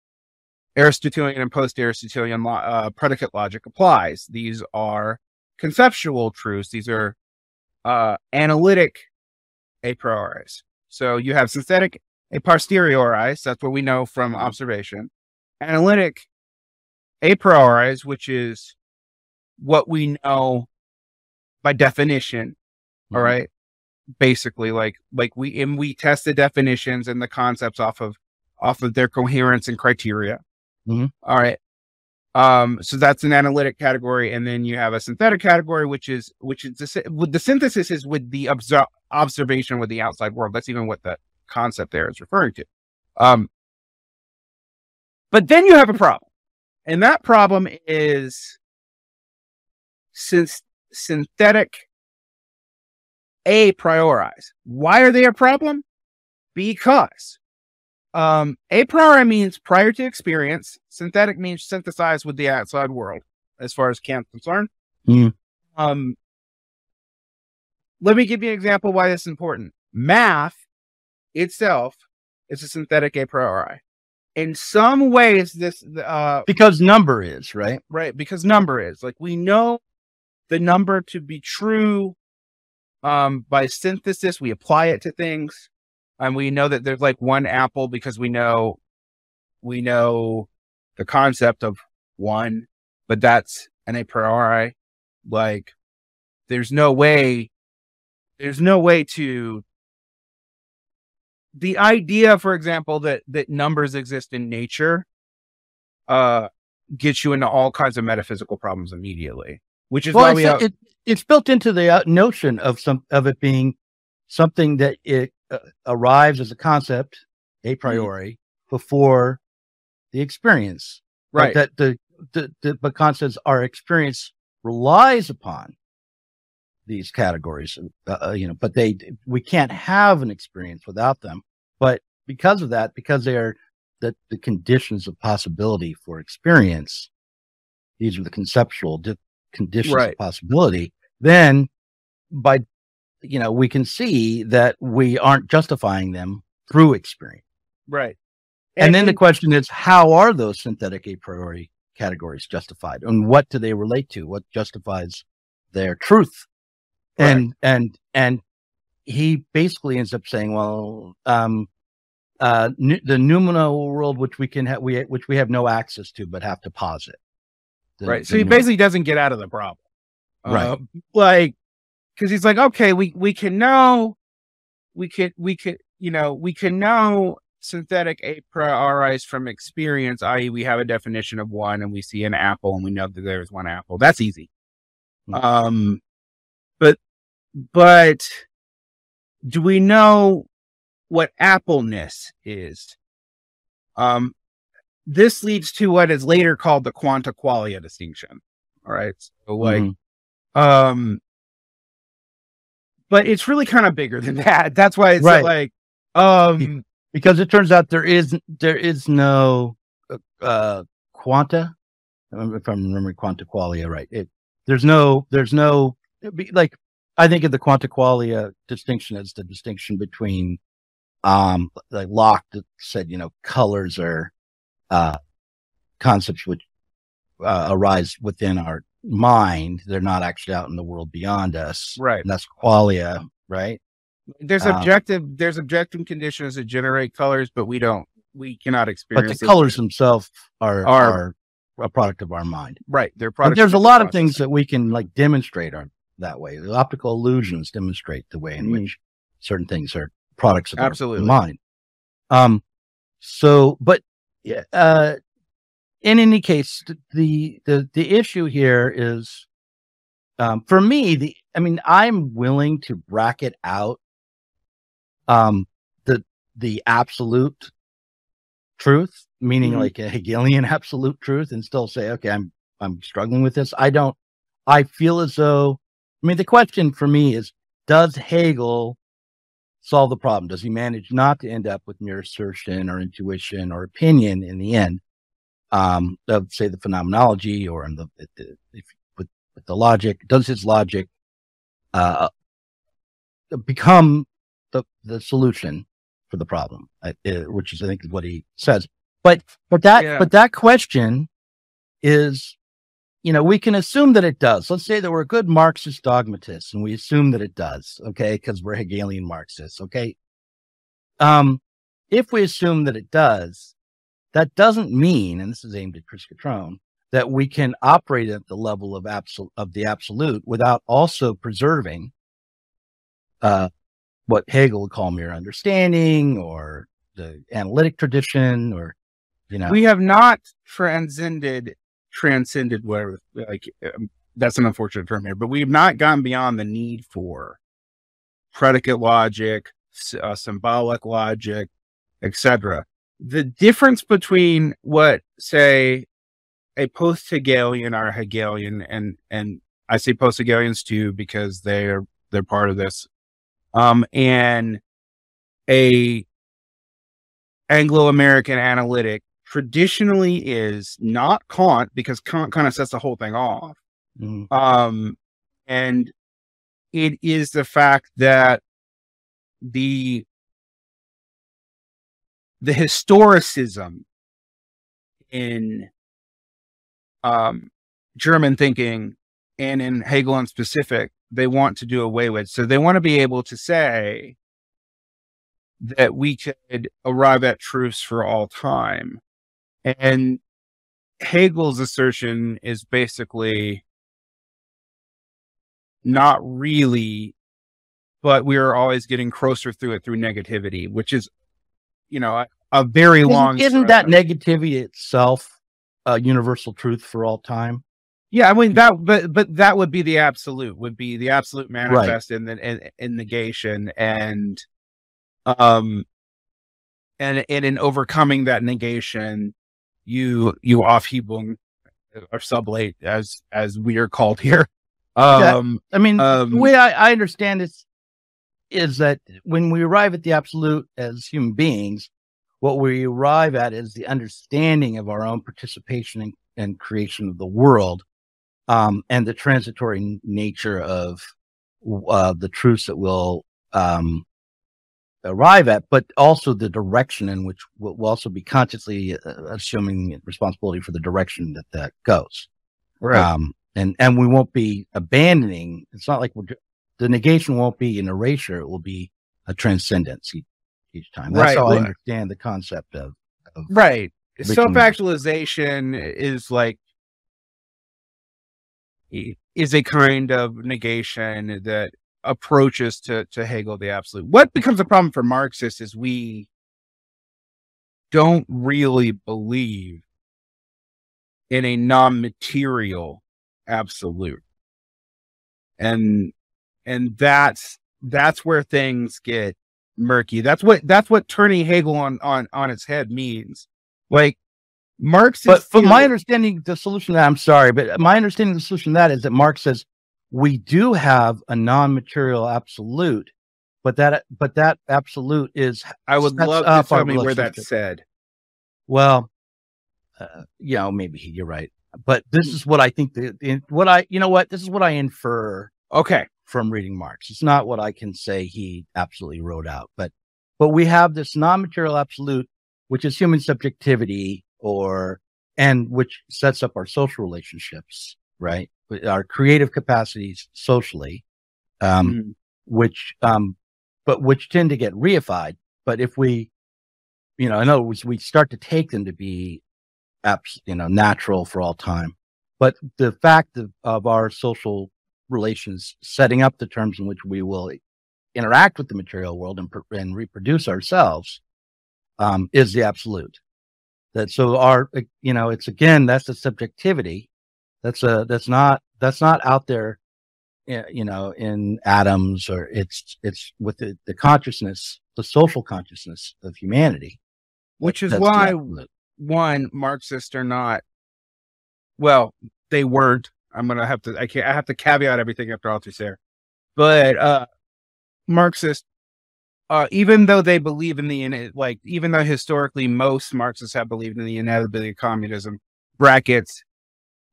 Aristotelian and post-Aristotelian lo uh, predicate logic applies. These are conceptual truths. These are uh, analytic a priori's. So you have synthetic a posteriori's. That's what we know from observation. Analytic a priori's, which is what we know by definition. Mm-hmm. All right. Basically, like like we and we test the definitions and the concepts off of off of their coherence and criteria. Mm-hmm. All right. Um, so that's an analytic category. And then you have a synthetic category, which is, which is the, with the synthesis is with the observ observation with the outside world. That's even what the concept there is referring to. Um, but then you have a problem, and that problem is since synthetic a priori's. Why are they a problem? Because Um, a priori means prior to experience. Synthetic means synthesized with the outside world, as far as Kant's concerned. Mm. Um, let me give you an example why this is important. Math itself is a synthetic a priori. In some ways, this uh, because number is right, right. Because number is like we know the number to be true um, by synthesis. We apply it to things. And we know that there's like one apple because we know, we know the concept of one, but that's an a priori. Like there's no way, there's no way to the idea, for example, that, that numbers exist in nature, uh, gets you into all kinds of metaphysical problems immediately, which is well, why we have, it, it's built into the notion of some, of it being something that it, Uh, arrives as a concept a priori before the experience, right? But that the the but concepts our experience relies upon these categories, uh, you know. But they we can't have an experience without them. But because of that, because they are the the conditions of possibility for experience, these are the conceptual conditions right. of possibility. Then by you know, we can see that we aren't justifying them through experience. Right. And, and then the question is, how are those synthetic a priori categories justified? And what do they relate to? What justifies their truth? Right. And, and, and he basically ends up saying, well, um, uh, the noumenal world, which we can have, we, which we have no access to, but have to posit. The, right. So he basically doesn't get out of the problem. Right. Uh, like, because he's like, okay, we, we can know, we can, we can, you know, we can know synthetic a priori from experience, that is we have a definition of one and we see an apple and we know that there's one apple. That's easy. Mm-hmm. Um, but, but do we know what appleness is? Um, this leads to what is later called the quanta qualia distinction. All right. So like, mm-hmm. um, but it's really kind of bigger than that. That's why it's right. like, um, because it turns out there is, there is no, uh, quanta, if I'm remembering quanta qualia, right. It, there's no, there's no, like, I think of the quanta qualia distinction as the distinction between, um, like Locke said, you know, colors are, uh, concepts which, uh, arise within our mind. They're not actually out in the world beyond us. Right. And that's qualia, right? There's objective, um, there's objective conditions that generate colors, but we don't, we cannot experience. But the colors themselves are, are, are a product of our mind. Right. They're product. But there's a lot of things that we can like demonstrate on that way. The optical illusions demonstrate the way in mm. which certain things are products of Absolutely. Our mind. Um, so, but, uh, in any case, the, the, the issue here is, um, for me, the, I mean, I'm willing to bracket out Um, the, the absolute truth, meaning mm-hmm. like a Hegelian absolute truth, and still say, okay, I'm, I'm struggling with this. I don't, I feel as though, I mean, the question for me is, does Hegel solve the problem? Does he manage not to end up with mere assertion or intuition or opinion in the end, um, of say the phenomenology or in the, the if, with, with the logic, does his logic, uh, become the, the solution for the problem, uh, which is, I think, is what he says. But, but that, yeah. but that question is, you know, we can assume that it does. Let's say that we're good Marxist dogmatists and we assume that it does. Okay. Cause we're Hegelian Marxists. Okay. Um, if we assume that it does, that doesn't mean, and this is aimed at Chris Cutrone, that we can operate at the level of absolute, of the absolute without also preserving, uh, what Hegel would call mere understanding or the analytic tradition or, you know. We have not transcended, transcended whatever, like, um, that's an unfortunate term here, but we've not gone beyond the need for predicate logic, uh, symbolic logic, et cetera. The difference between what, say, a post-Hegelian or Hegelian, and, and I say post-Hegelians too, because they're, they're part of this, Um, and a Anglo-American analytic traditionally is not Kant, because Kant kind of sets the whole thing off. Mm. Um, and it is the fact that the, the historicism in, um, German thinking and in Hegel in specific, they want to do away with. So they want to be able to say that we could arrive at truths for all time. And Hegel's assertion is basically not really, but we are always getting closer through it through negativity, which is, you know, a, a very isn't, long. Isn't that negativity itself a universal truth for all time? Yeah, I mean that, but but that would be the absolute. Would be the absolute manifest right. in the in, in negation, and um, and and in overcoming that negation, you you Aufhebung or sublate, as as we are called here. Um, yeah. I mean, um, the way I, I understand this is that when we arrive at the absolute as human beings, what we arrive at is the understanding of our own participation in, and creation of the world. Um, and the transitory nature of, uh, the truths that we'll, um, arrive at, but also the direction in which we'll also be consciously assuming responsibility for the direction that that goes. Right. Um, and, and we won't be abandoning. It's not like we're, the negation won't be an erasure. It will be a transcendence each, each time. That's right. how I understand the concept of, of right. Self-actualization is like, is a kind of negation that approaches to, to Hegel the absolute. What becomes a problem for Marxists is we don't really believe in a non-material absolute. And, and that's, that's where things get murky. That's what, that's what turning Hegel on, on, on its head means. Like, Marx, but from my understanding, the solution to that, I'm sorry, but my understanding of the solution to that is that Marx says we do have a non-material absolute, but that but that absolute is. I would love to tell me where that's said. Well, uh, you know, maybe you're right, but this is what I think. The, the what I you know what this is what I infer. Okay, from reading Marx, it's not what I can say he absolutely wrote out, but but we have this non-material absolute, which is human subjectivity. Or, and which sets up our social relationships, right? Our creative capacities socially, um, mm-hmm. which, um, but which tend to get reified. But if we, you know, in other words, we start to take them to be, abs- you know, natural for all time. But the fact of, of our social relations setting up the terms in which we will interact with the material world and, and reproduce ourselves, um, is the absolute. That so our, you know, it's again, that's a subjectivity. That's a, that's not, that's not out there, you know, in atoms, or it's, it's with the, the consciousness, the social consciousness of humanity. Which is why, one, Marxists are not, well, they weren't, I'm going to have to, I can't, I have to caveat everything after Althusser, but, uh, Marxists, Uh, even though they believe in the, in like, even though historically most Marxists have believed in the inevitability of communism, brackets,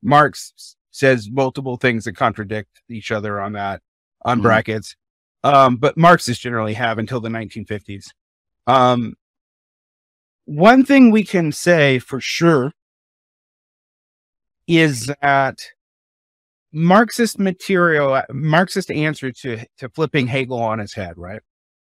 Marx says multiple things that contradict each other on that, on mm-hmm. brackets. Um, but Marxists generally have until the nineteen fifties. Um, one thing we can say for sure is that Marxist material, Marxist answer to, to flipping Hegel on his head, right?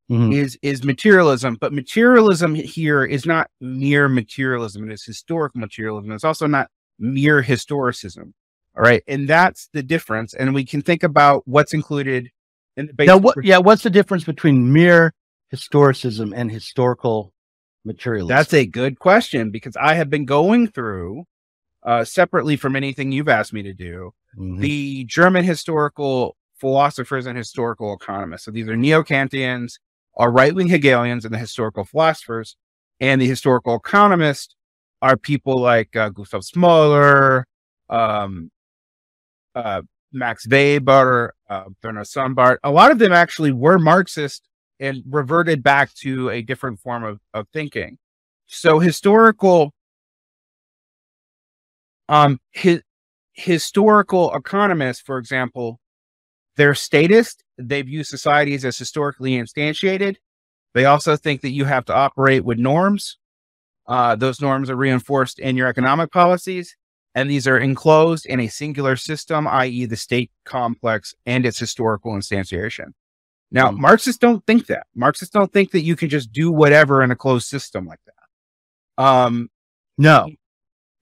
Mm-hmm. Is, is materialism, but materialism here is not mere materialism. It is historic materialism. It's also not mere historicism. All right. And that's the difference. And we can think about what's included in the basic. Now, what, yeah. What's the difference between mere historicism and historical materialism? That's a good question, because I have been going through, uh, separately from anything you've asked me to do, mm-hmm. the German historical philosophers and historical economists. So these are neo-Kantians, are right-wing Hegelians and the historical philosophers, and the historical economists are people like uh, Gustav Schmöller, um, uh, Max Weber, uh, Werner Sombart. A lot of them actually were Marxist and reverted back to a different form of, of thinking. So historical, um, hi- historical economists, for example, they're statist. They view societies as historically instantiated. They also think that you have to operate with norms. Uh, those norms are reinforced in your economic policies, and these are enclosed in a singular system, that is the state complex and its historical instantiation. Now, mm-hmm. Marxists don't think that. Marxists don't think that you can just do whatever in a closed system like that. Um, no,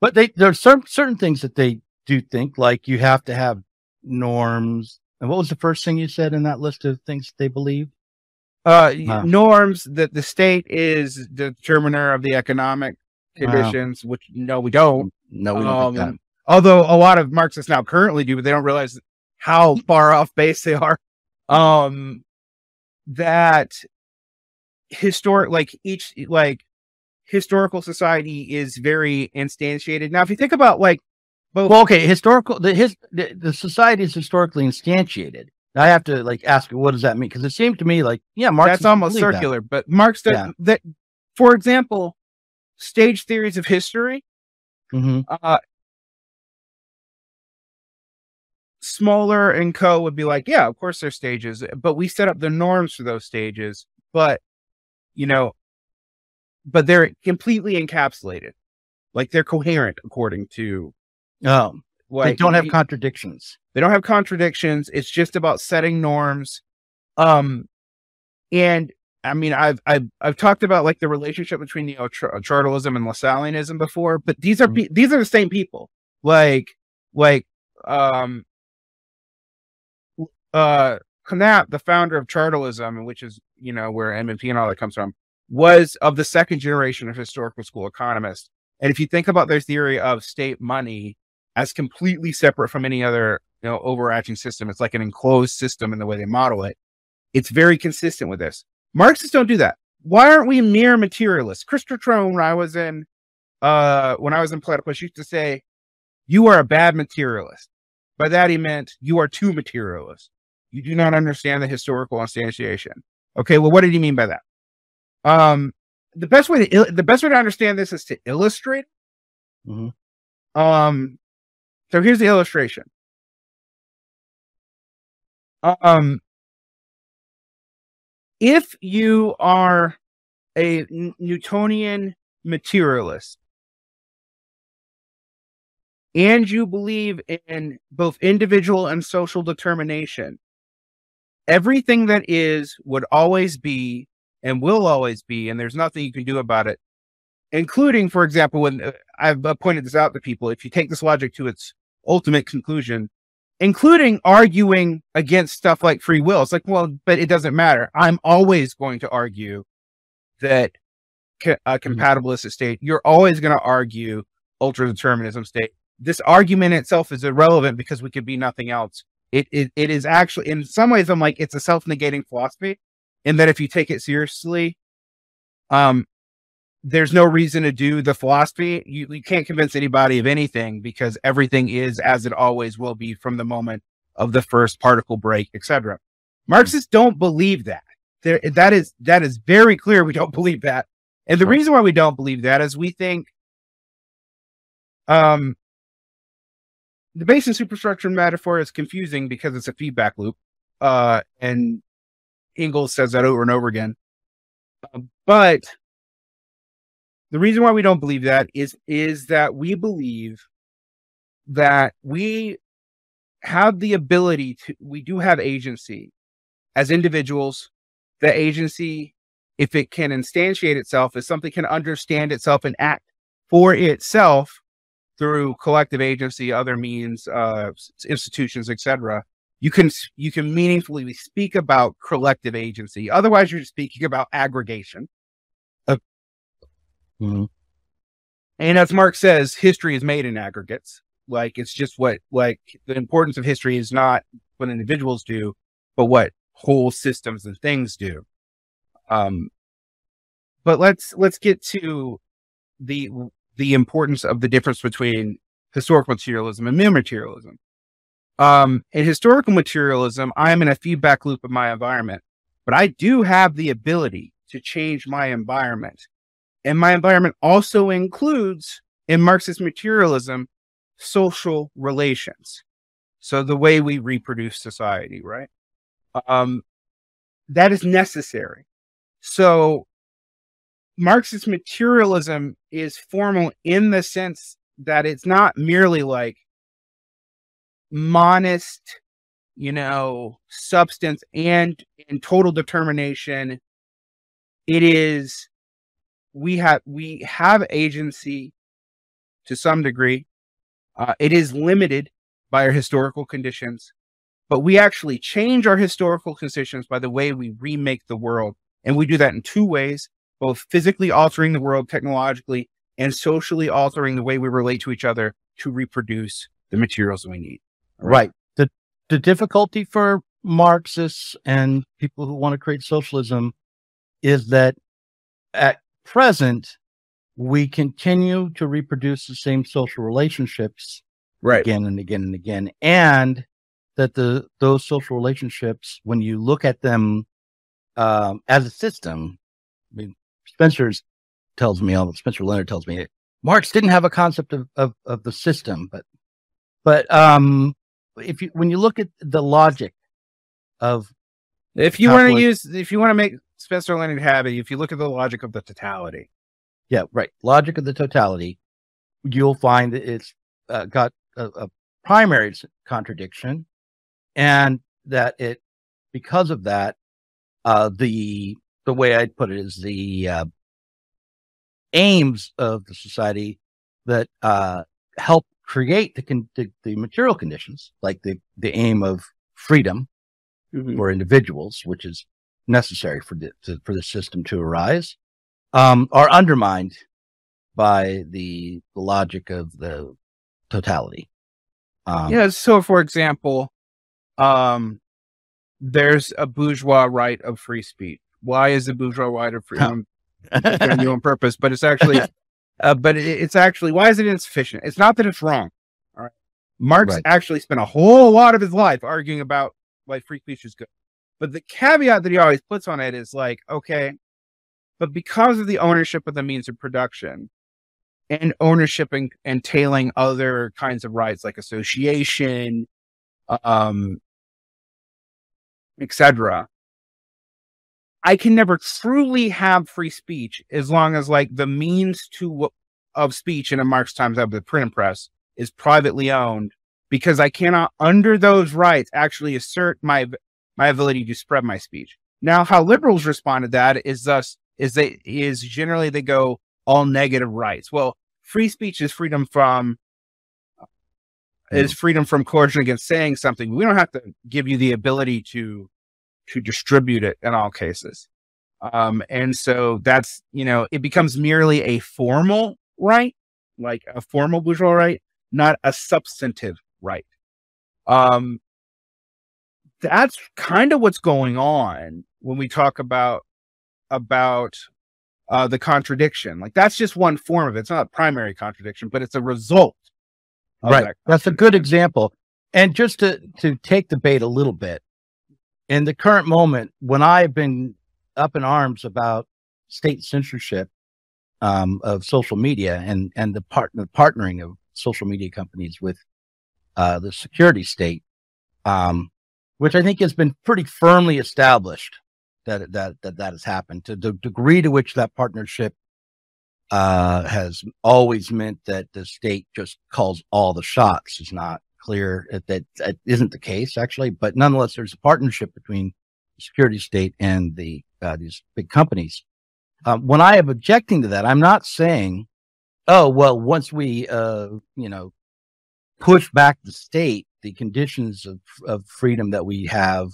but they, there are some certain things that they do think, like you have to have norms. And what was the first thing you said in that list of things that they believe? Uh, wow. Norms, that the state is the determiner of the economic conditions, wow. which no, we don't. No, we don't. Um, although a lot of Marxists now currently do, but they don't realize how far off base they are. Um, that historic, like each, like historical society is very instantiated. Now, if you think about like, Both. Well, okay, historical, the, his, the, the society is historically instantiated. I have to like ask, what does that mean? Because it seemed to me like, yeah, Marx. That's almost circular, that. But Marx, does, yeah. that, for example, stage theories of history, mm-hmm. uh, Smoller and co would be like, yeah, of course there's stages, but we set up the norms for those stages, but, you know, but they're completely encapsulated. Like they're coherent according to. No, like, they don't have contradictions. They don't have contradictions. It's just about setting norms. Um, and I mean, I've, I've, I've talked about like the relationship between Neo-Chartalism and Lasallianism before, but these are, mm-hmm. these are the same people. Like, like, um, uh, Knapp, the founder of chartalism, which is, you know, where M and P and all that comes from, was of the second generation of historical school economists. And if you think about their theory of state money as completely separate from any other, you know, overarching system, it's like an enclosed system in the way they model it. It's very consistent with this. Marxists don't do that. Why aren't we mere materialists? Chris Cutrone, when I was in, uh, when I was in Platypus, used to say, you are a bad materialist. By that, he meant you are too materialist. You do not understand the historical instantiation. Okay. Well, what did he mean by that? Um, the best way to, the best way to understand this is to illustrate. Mm-hmm. Um, so here's the illustration. Um, If you are a Newtonian materialist and you believe in both individual and social determination, everything that is would always be and will always be, and there's nothing you can do about it, including, for example, when I've pointed this out to people, if you take this logic to its ultimate conclusion, including arguing against stuff like free will. It's like, well, but it doesn't matter. I'm always going to argue that a compatibilist state, you're always going to argue ultra determinism state. This argument itself is irrelevant because we could be nothing else. It, it, it is actually, in some ways, I'm like, it's a self-negating philosophy in that if you take it seriously, um, there's no reason to do the philosophy. You, you can't convince anybody of anything because everything is as it always will be from the moment of the first particle break, et cetera. Marxists don't believe that. There, that is, that is very clear. We don't believe that. And the reason why we don't believe that is we think, um, the base and superstructure metaphor is confusing because it's a feedback loop. Uh, and Engels says that over and over again, uh, but the reason why we don't believe that is, is that we believe that we have the ability to, we do have agency as individuals. The agency, if it can instantiate itself, if something can understand itself and act for itself through collective agency, other means, uh, institutions, et cetera, you can, you can meaningfully speak about collective agency. Otherwise you're speaking about aggregation. Mm-hmm. And as Marx says, history is made in aggregates. Like it's just what, like the importance of history is not what individuals do, but what whole systems and things do. Um, but let's, let's get to the, the importance of the difference between historical materialism and mere materialism. Um, in historical materialism, I'm in a feedback loop of my environment, but I do have the ability to change my environment. And my environment also includes, in Marxist materialism, social relations. So the way we reproduce society, right? Um, that is necessary. So Marxist materialism is formal in the sense that it's not merely like monist, you know, substance and, and total determination. It is... We have, we have agency to some degree. Uh, it is limited by our historical conditions, but we actually change our historical conditions by the way we remake the world. And we do that in two ways, both physically altering the world technologically and socially altering the way we relate to each other to reproduce the materials we need. Right. The, the difficulty for Marxists and people who want to create socialism is that at present, we continue to reproduce the same social relationships, right, again and again and again, and that the those social relationships, when you look at them um, as a system, I mean, Spencer's tells me, although Spencer Leonard tells me, Marx didn't have a concept of of, of the system, but but um, if you when you look at the logic of, if you want to use, if you want to make Spencer Leonard Habit, if you look at the logic of the totality. Yeah, right. Logic of the totality, you'll find that it's uh, got a, a primary contradiction, and that it, because of that, uh, the, the way I'd put it is the uh, aims of the society that uh, help create the, con the, the material conditions, like the, the aim of freedom mm-hmm. or individuals, which is necessary for the, to, for the system to arise, um, are undermined by the, the logic of the totality. Um, yeah. So, for example, um, there's a bourgeois right of free speech. Why is the bourgeois right of free? Um, I knew on purpose, but it's actually, uh, but it, it's actually, why is it insufficient? It's not that it's wrong. All right. Marx right. actually spent a whole lot of his life arguing about why free speech is good. But the caveat that he always puts on it is like, okay, but because of the ownership of the means of production and ownership and entailing other kinds of rights like association, um, et cetera, I can never truly have free speech as long as like the means to of speech in a Marx times of the print press is privately owned, because I cannot under those rights actually assert my, my ability to spread my speech. Now, how liberals respond to that is thus is they is generally they go all negative rights. Well, free speech is freedom from mm. is freedom from coercion against saying something. We don't have to give you the ability to to distribute it in all cases. Um, and so that's, you know, it becomes merely a formal right, like a formal bourgeois right, not a substantive right. Um, that's kind of what's going on when we talk about, about, uh, the contradiction. Like that's just one form of it. It's not a primary contradiction, but it's a result. Right. That that's a good example. And just to, to take the bait a little bit, in the current moment, when I've been up in arms about state censorship um, of social media and, and the, part, the partnering of social media companies with uh, the security state, um, which I think has been pretty firmly established that that, that, that has happened, to the degree to which that partnership uh, has always meant that the state just calls all the shots is not clear that that isn't the case actually, but nonetheless, there's a partnership between the security state and the, uh, these big companies. Um, when I am objecting to that, I'm not saying, oh, well, once we, uh, you know, push back the state, the conditions of, of freedom that we have,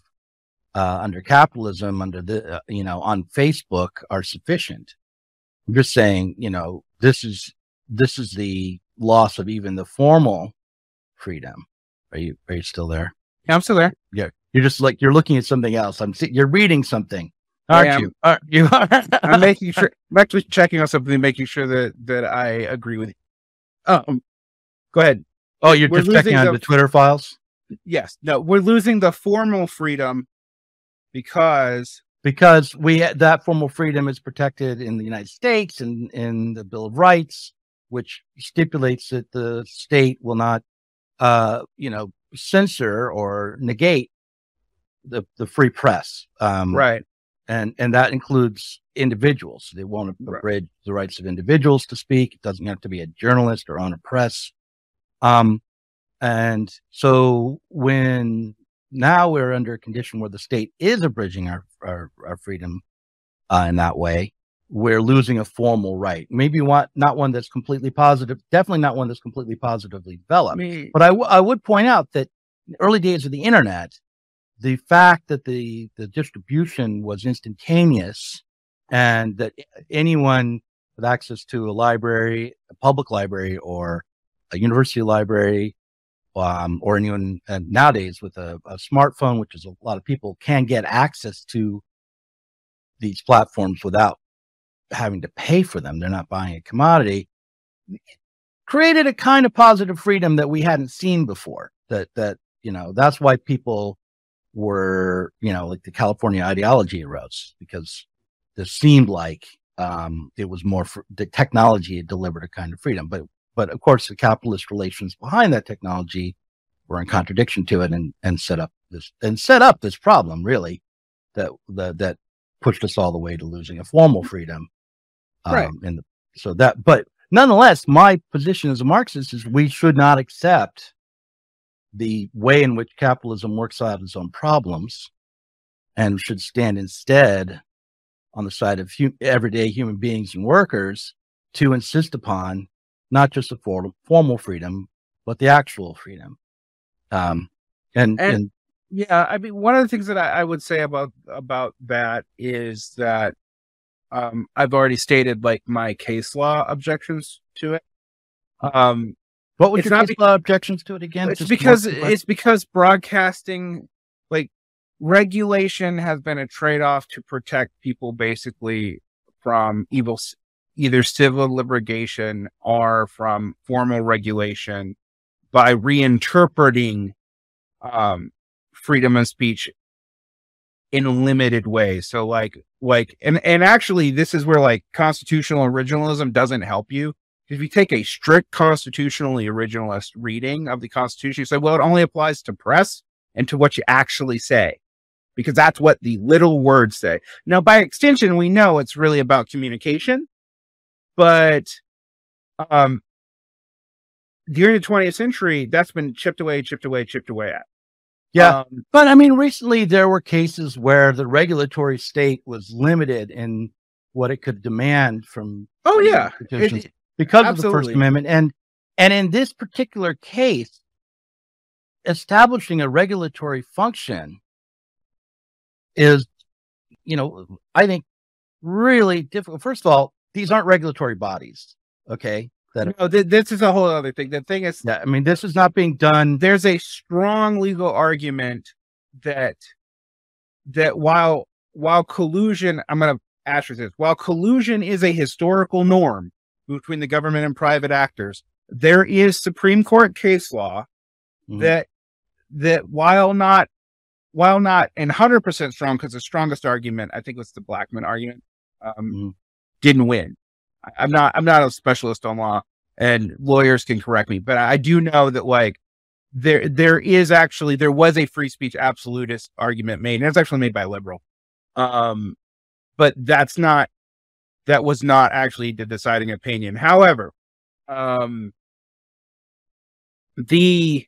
uh, under capitalism, under the, uh, you know, on Facebook are sufficient. I'm just saying, you know, this is, this is the loss of even the formal freedom. Are you, are you still there? Yeah, I'm still there. Yeah. You're just like, you're looking at something else. I'm see, you're reading something. Aren't you? Are you? I'm making sure, I'm actually checking on something, making sure that, that I agree with you. Oh, um, go ahead. Oh, you're we're just checking on the, the Twitter files. Yes. No, we're losing the formal freedom because, because we, that formal freedom is protected in the United States and in the Bill of Rights, which stipulates that the state will not Uh, you know, censor or negate the the free press, um, right? And and that includes individuals. They won't abridge right. the rights of individuals to speak. It doesn't have to be a journalist or own a press. Um, and so when now we're under a condition where the state is abridging our our, our freedom uh, in that way, we're losing a formal right. Maybe want, not one that's completely positive, definitely not one that's completely positively developed. Me. But I, w I would point out that in the early days of the internet, the fact that the, the distribution was instantaneous and that anyone with access to a library, a public library or a university library, um, or anyone uh, nowadays with a, a smartphone, which is a lot of people, can get access to these platforms without having to pay for them. They're not buying a commodity. It created a kind of positive freedom that we hadn't seen before, that, that, you know, that's why people were, you know, like the California ideology arose, because this seemed like, um, it was more for the technology had delivered a kind of freedom, but, but of course the capitalist relations behind that technology were in contradiction to it and, and set up this, and set up this problem really that, that, that pushed us all the way to losing a formal freedom. Um, right. And so that, but nonetheless, my position as a Marxist is we should not accept the way in which capitalism works out its own problems, and should stand instead on the side of hu everyday human beings and workers to insist upon not just the formal formal freedom, but the actual freedom. Um, and, and, and Yeah, I mean, one of the things that I, I would say about about that is that um, I've already stated like my case law objections to it. Um, what would your case law objections to it again? It's because it's because broadcasting, like regulation, has been a trade-off to protect people basically from evil, either civil litigation or from formal regulation, by reinterpreting um, freedom of speech in a limited way. So like, like, and, and actually this is where like constitutional originalism doesn't help you. If you take a strict constitutionally originalist reading of the Constitution, you say, well, it only applies to press and to what you actually say, because that's what the little words say. Now, by extension, we know it's really about communication, but, um, during the twentieth century, that's been chipped away, chipped away, chipped away at. Yeah. Um, but I mean, recently there were cases where the regulatory state was limited in what it could demand from. Oh yeah. It, because absolutely. Of the First Amendment. And, and in this particular case, establishing a regulatory function is, you know, I think really difficult. First of all, these aren't regulatory bodies. Okay. That no, th this is a whole other thing. The thing is, yeah, I mean, this is not being done. There's a strong legal argument that that while while collusion, I'm going to asterisk this, while collusion is a historical norm between the government and private actors, there is Supreme Court case law mm-hmm. that that while not while not and one hundred percent strong, because the strongest argument, I think, was the Blackmun argument, um, mm-hmm. didn't win. I'm not, I'm not a specialist on law, and lawyers can correct me, but I do know that like there, there is actually, there was a free speech absolutist argument made, and it's actually made by a liberal. Um, but that's not, that was not actually the deciding opinion. However, um, the,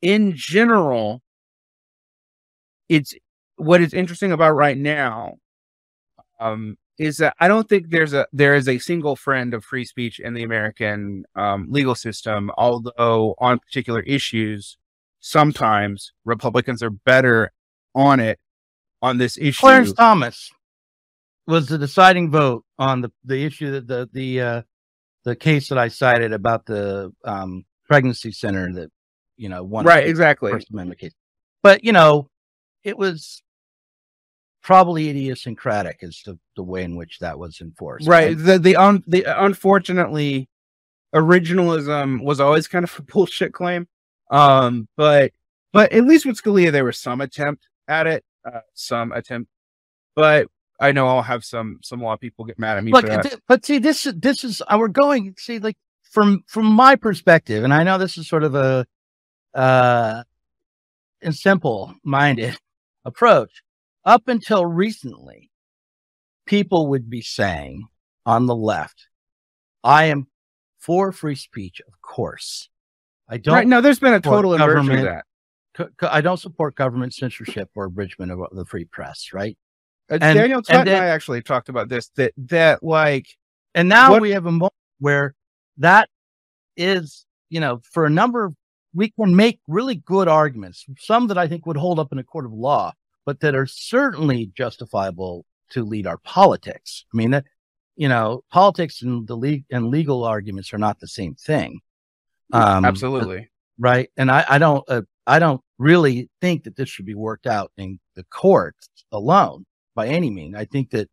in general, it's what is interesting about right now, um, is that I don't think there's a, there is a single friend of free speech in the American um, legal system, although on particular issues, sometimes Republicans are better on it, on this issue. Clarence Thomas was the deciding vote on the, the issue that the, the, uh, the case that I cited about the um, pregnancy center that, you know, won. Right, exactly. First Amendment case. But, you know, it was probably idiosyncratic is the, the way in which that was enforced. Right. The, the, un, the, unfortunately, originalism was always kind of a bullshit claim. Um, but, but at least with Scalia, there was some attempt at it, uh, some attempt, but I know I'll have some, some law people get mad at me. Look, for that. But see, this, this is, we're going, see, like from, from my perspective, and I know this is sort of a, uh, simple minded approach. Up until recently, people would be saying on the left, I am for free speech, of course. I don't. Right, no, there's been a total inversion of that. I don't support government censorship or abridgment of the free press, right? Uh, and, Daniel Tutt and, and I actually talked about this, that, that like. And now what, we have a moment where that is, you know, for a number of, we can make really good arguments, some that I think would hold up in a court of law, but that are certainly justifiable to lead our politics. I mean, that, you know, politics and the league and legal arguments are not the same thing. Um, Absolutely. Right. And I, I don't, uh, I don't really think that this should be worked out in the courts alone by any means. I think that,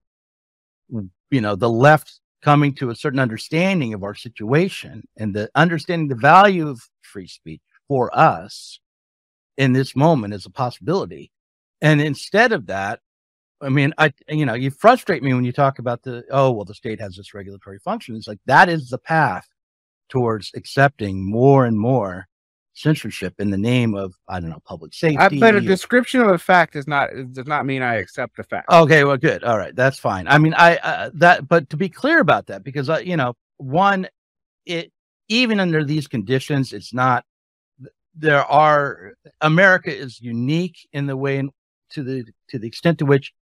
you know, the left coming to a certain understanding of our situation and the understanding the value of free speech for us in this moment is a possibility. And instead of that, I mean, I, you know, you frustrate me when you talk about the, oh, well, the state has this regulatory function. It's like, that is the path towards accepting more and more censorship in the name of, I don't know, public safety. But a description of a fact is not, does not mean I accept the fact. Okay, well, good. All right. That's fine. I mean, I, uh, that, but to be clear about that, because, uh, you know, one, it, even under these conditions, it's not, there are, America is unique in the way in, to the, to the extent to which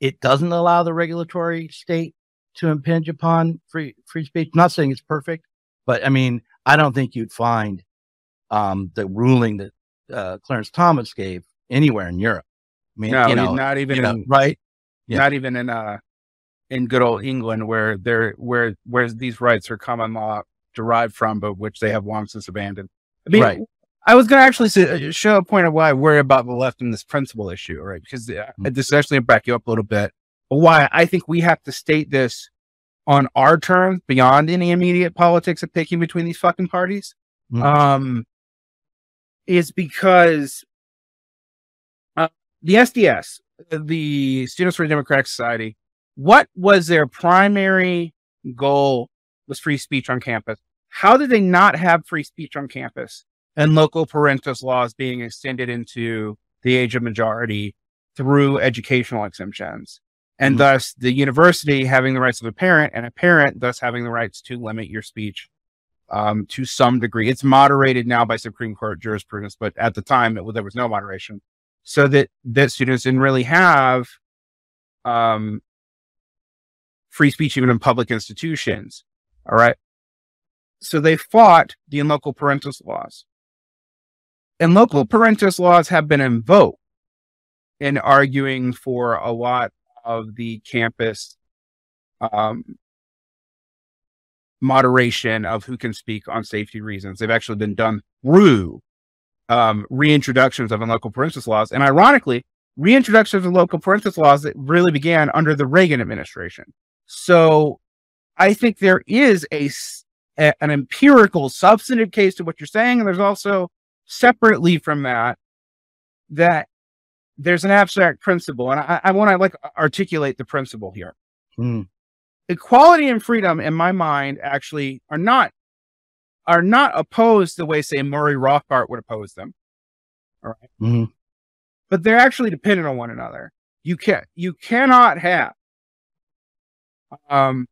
it doesn't allow the regulatory state to impinge upon free, free speech. I'm not saying it's perfect, but I mean, I don't think you'd find, um, the ruling that, uh, Clarence Thomas gave anywhere in Europe. I mean, no, you know, not even, you know, in, right. Yeah. Not even in, uh, in good old England where there, where, where these rights are common law derived from, but which they have long since abandoned. I mean, right. I was going to actually say, show a point of why I worry about the left in this principle issue, right? Because uh, this is actually going to back you up a little bit. But why I think we have to state this on our terms beyond any immediate politics of picking between these fucking parties, mm-hmm. um, is because uh, the S D S, the Students for a Democratic Society, what was their primary goal was free speech on campus. How did they not have free speech on campus? And local parentis laws being extended into the age of majority through educational exemptions. And mm-hmm. thus the university having the rights of a parent, and a parent thus having the rights to limit your speech um, to some degree. It's moderated now by Supreme Court jurisprudence, but at the time it, there was no moderation. So that, that students didn't really have um, free speech even in public institutions. All right. So they fought the in loco parentis laws. And local parentis laws have been invoked in arguing for a lot of the campus um, moderation of who can speak on safety reasons. They've actually been done through um, reintroductions of in loco parentis laws. And ironically, reintroductions of local parentis laws that really began under the Reagan administration. So I think there is a, a an empirical substantive case to what you're saying. And there's also, separately from that, that there's an abstract principle. And I, I want to like articulate the principle here. Mm. Equality and freedom in my mind actually are not, are not opposed the way say Murray Rothbard would oppose them. All right. Mm. But they're actually dependent on one another. You can't, you cannot have, um,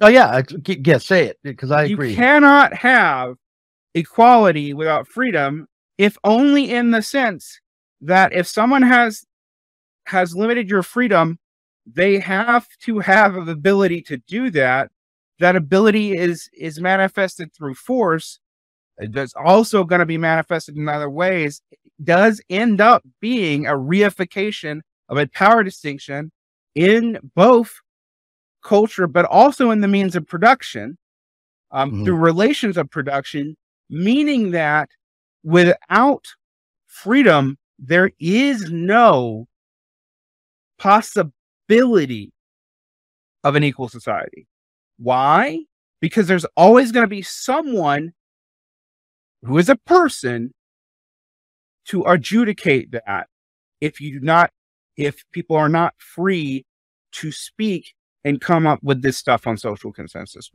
oh yeah. Yeah. Say it because I agree. You cannot have equality without freedom, if only in the sense that if someone has has limited your freedom, they have to have the ability to do that. That ability is is manifested through force. That's also going to be manifested in other ways. It does end up being a reification of a power distinction in both culture, but also in the means of production, um, mm-hmm. through relations of production. Meaning that without freedom, there is no possibility of an equal society. Why? Because there's always going to be someone who is a person to adjudicate that if you do not, if people are not free to speak and come up with this stuff on social consensus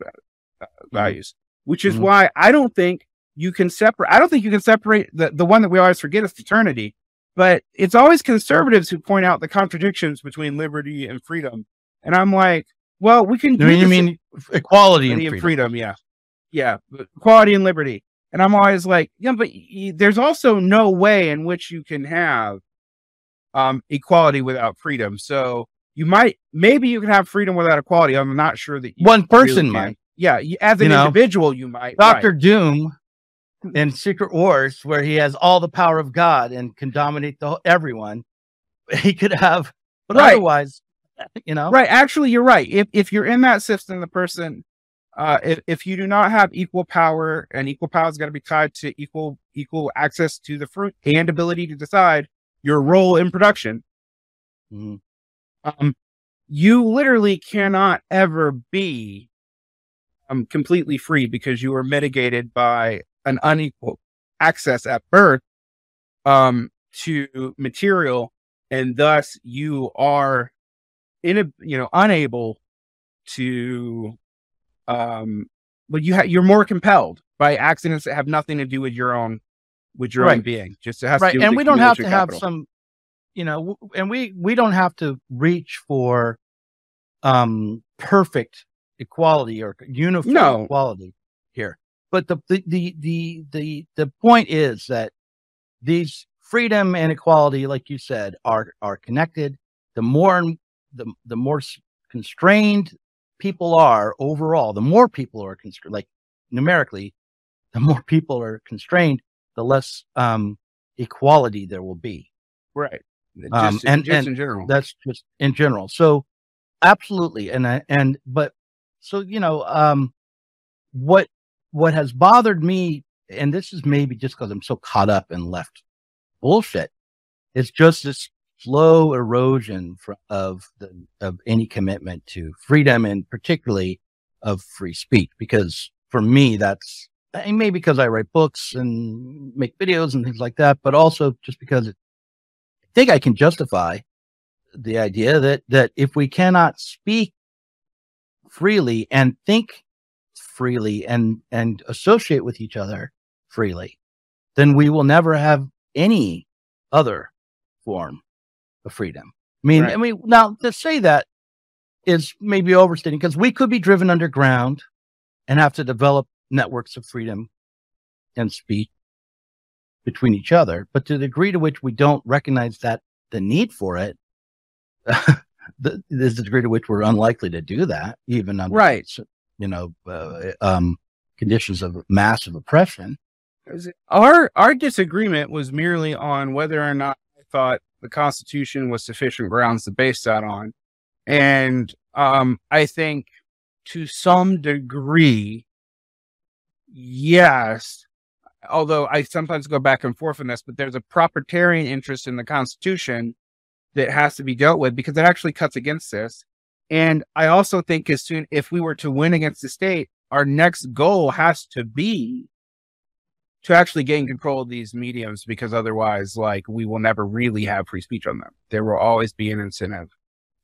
values, which is mm-hmm. why I don't think you can separate, I don't think you can separate the, the one that we always forget is fraternity, but it's always conservatives who point out the contradictions between liberty and freedom. And I'm like, well, we can do you this mean equality and freedom. freedom. Yeah. Yeah. Equality and liberty. And I'm always like, yeah, but there's also no way in which you can have, um, equality without freedom. So you might, maybe you can have freedom without equality. I'm not sure that you one person really might. Yeah. As an you know, individual, you might. Doctor Right. Doom. In Secret Wars, where he has all the power of God and can dominate the whole, everyone, he could have, but right. otherwise, you know, right. Actually, you're right. If, if you're in that system, the person, uh, if, if you do not have equal power, and equal power is going to be tied to equal, equal access to the fruit and ability to decide your role in production, mm. um, you literally cannot ever be, um, completely free because you are mitigated by an unequal access at birth um, to material, and thus you are in a, you know, unable to, um, but you ha you're more compelled by accidents that have nothing to do with your own, with your right. own being. Just it has right. to do with and we don't have to capital. have some, you know, and we, we don't have to reach for, um, perfect equality or uniform no. equality here. But the, the, the, the, the, the point is that these freedom and equality, like you said, are, are connected. The more, the, the more constrained people are overall, the more people are constrained, like numerically, the more people are constrained, the less, um, equality there will be. Right. Just, um, and, just and in general. That's just in general. So absolutely. And, I, and, but so, you know, um, what, what has bothered me, and this is maybe just because I'm so caught up in left bullshit, it's just this slow erosion for, of the, of any commitment to freedom, and particularly of free speech. Because for me, that's, and maybe because I write books and make videos and things like that, but also just because it, I think I can justify the idea that, that if we cannot speak freely and think freely and, and associate with each other freely, then we will never have any other form of freedom. I mean, right. I mean, now to say that is maybe overstating, because we could be driven underground and have to develop networks of freedom and speech between each other. But to the degree to which we don't recognize that the need for it, the, is the degree to which we're unlikely to do that, even under, right, you know, uh, um, conditions of massive oppression. Our, our disagreement was merely on whether or not I thought the Constitution was sufficient grounds to base that on. And um, I think to some degree, yes, although I sometimes go back and forth on this, but there's a propertarian interest in the Constitution that has to be dealt with, because it actually cuts against this. And I also think as soon, if we were to win against the state, our next goal has to be to actually gain control of these mediums, because otherwise, like, we will never really have free speech on them. There will always be an incentive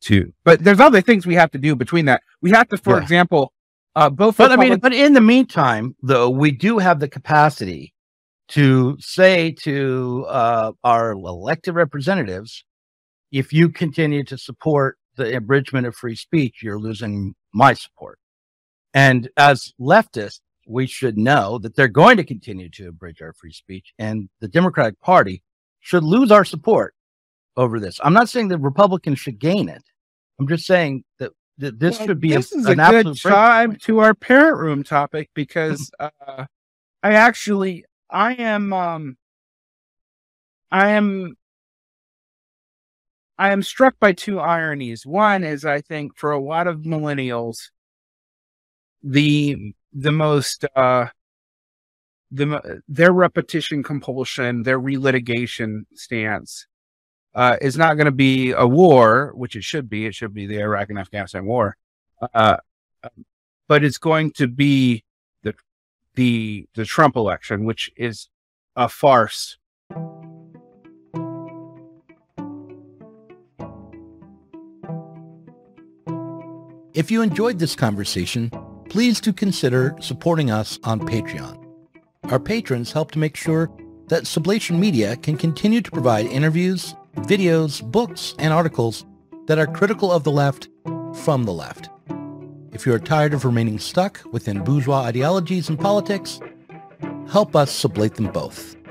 to, but there's other things we have to do between that. We have to, for yeah. example, Uh, both but I mean, but in the meantime, though, we do have the capacity to say to uh, our elected representatives, if you continue to support the abridgment of free speech, you're losing my support. And as leftists, we should know that they're going to continue to abridge our free speech, and the Democratic Party should lose our support over this. I'm not saying that Republicans should gain it. I'm just saying that That this well, should be this a, is a good time to our parent room topic, because uh, I actually I am um, I am I am struck by two ironies. One is, I think for a lot of millennials, the the most uh, the their repetition compulsion, their relitigation stance, Uh, it's not going to be a war, which it should be. It should be the Iraq and Afghanistan war, uh, but it's going to be the the the Trump election, which is a farce. If you enjoyed this conversation, please do consider supporting us on Patreon. Our patrons help to make sure that Sublation Media can continue to provide interviews, videos, books, and articles that are critical of the left from the left. If you are tired of remaining stuck within bourgeois ideologies and politics, help us sublate them both.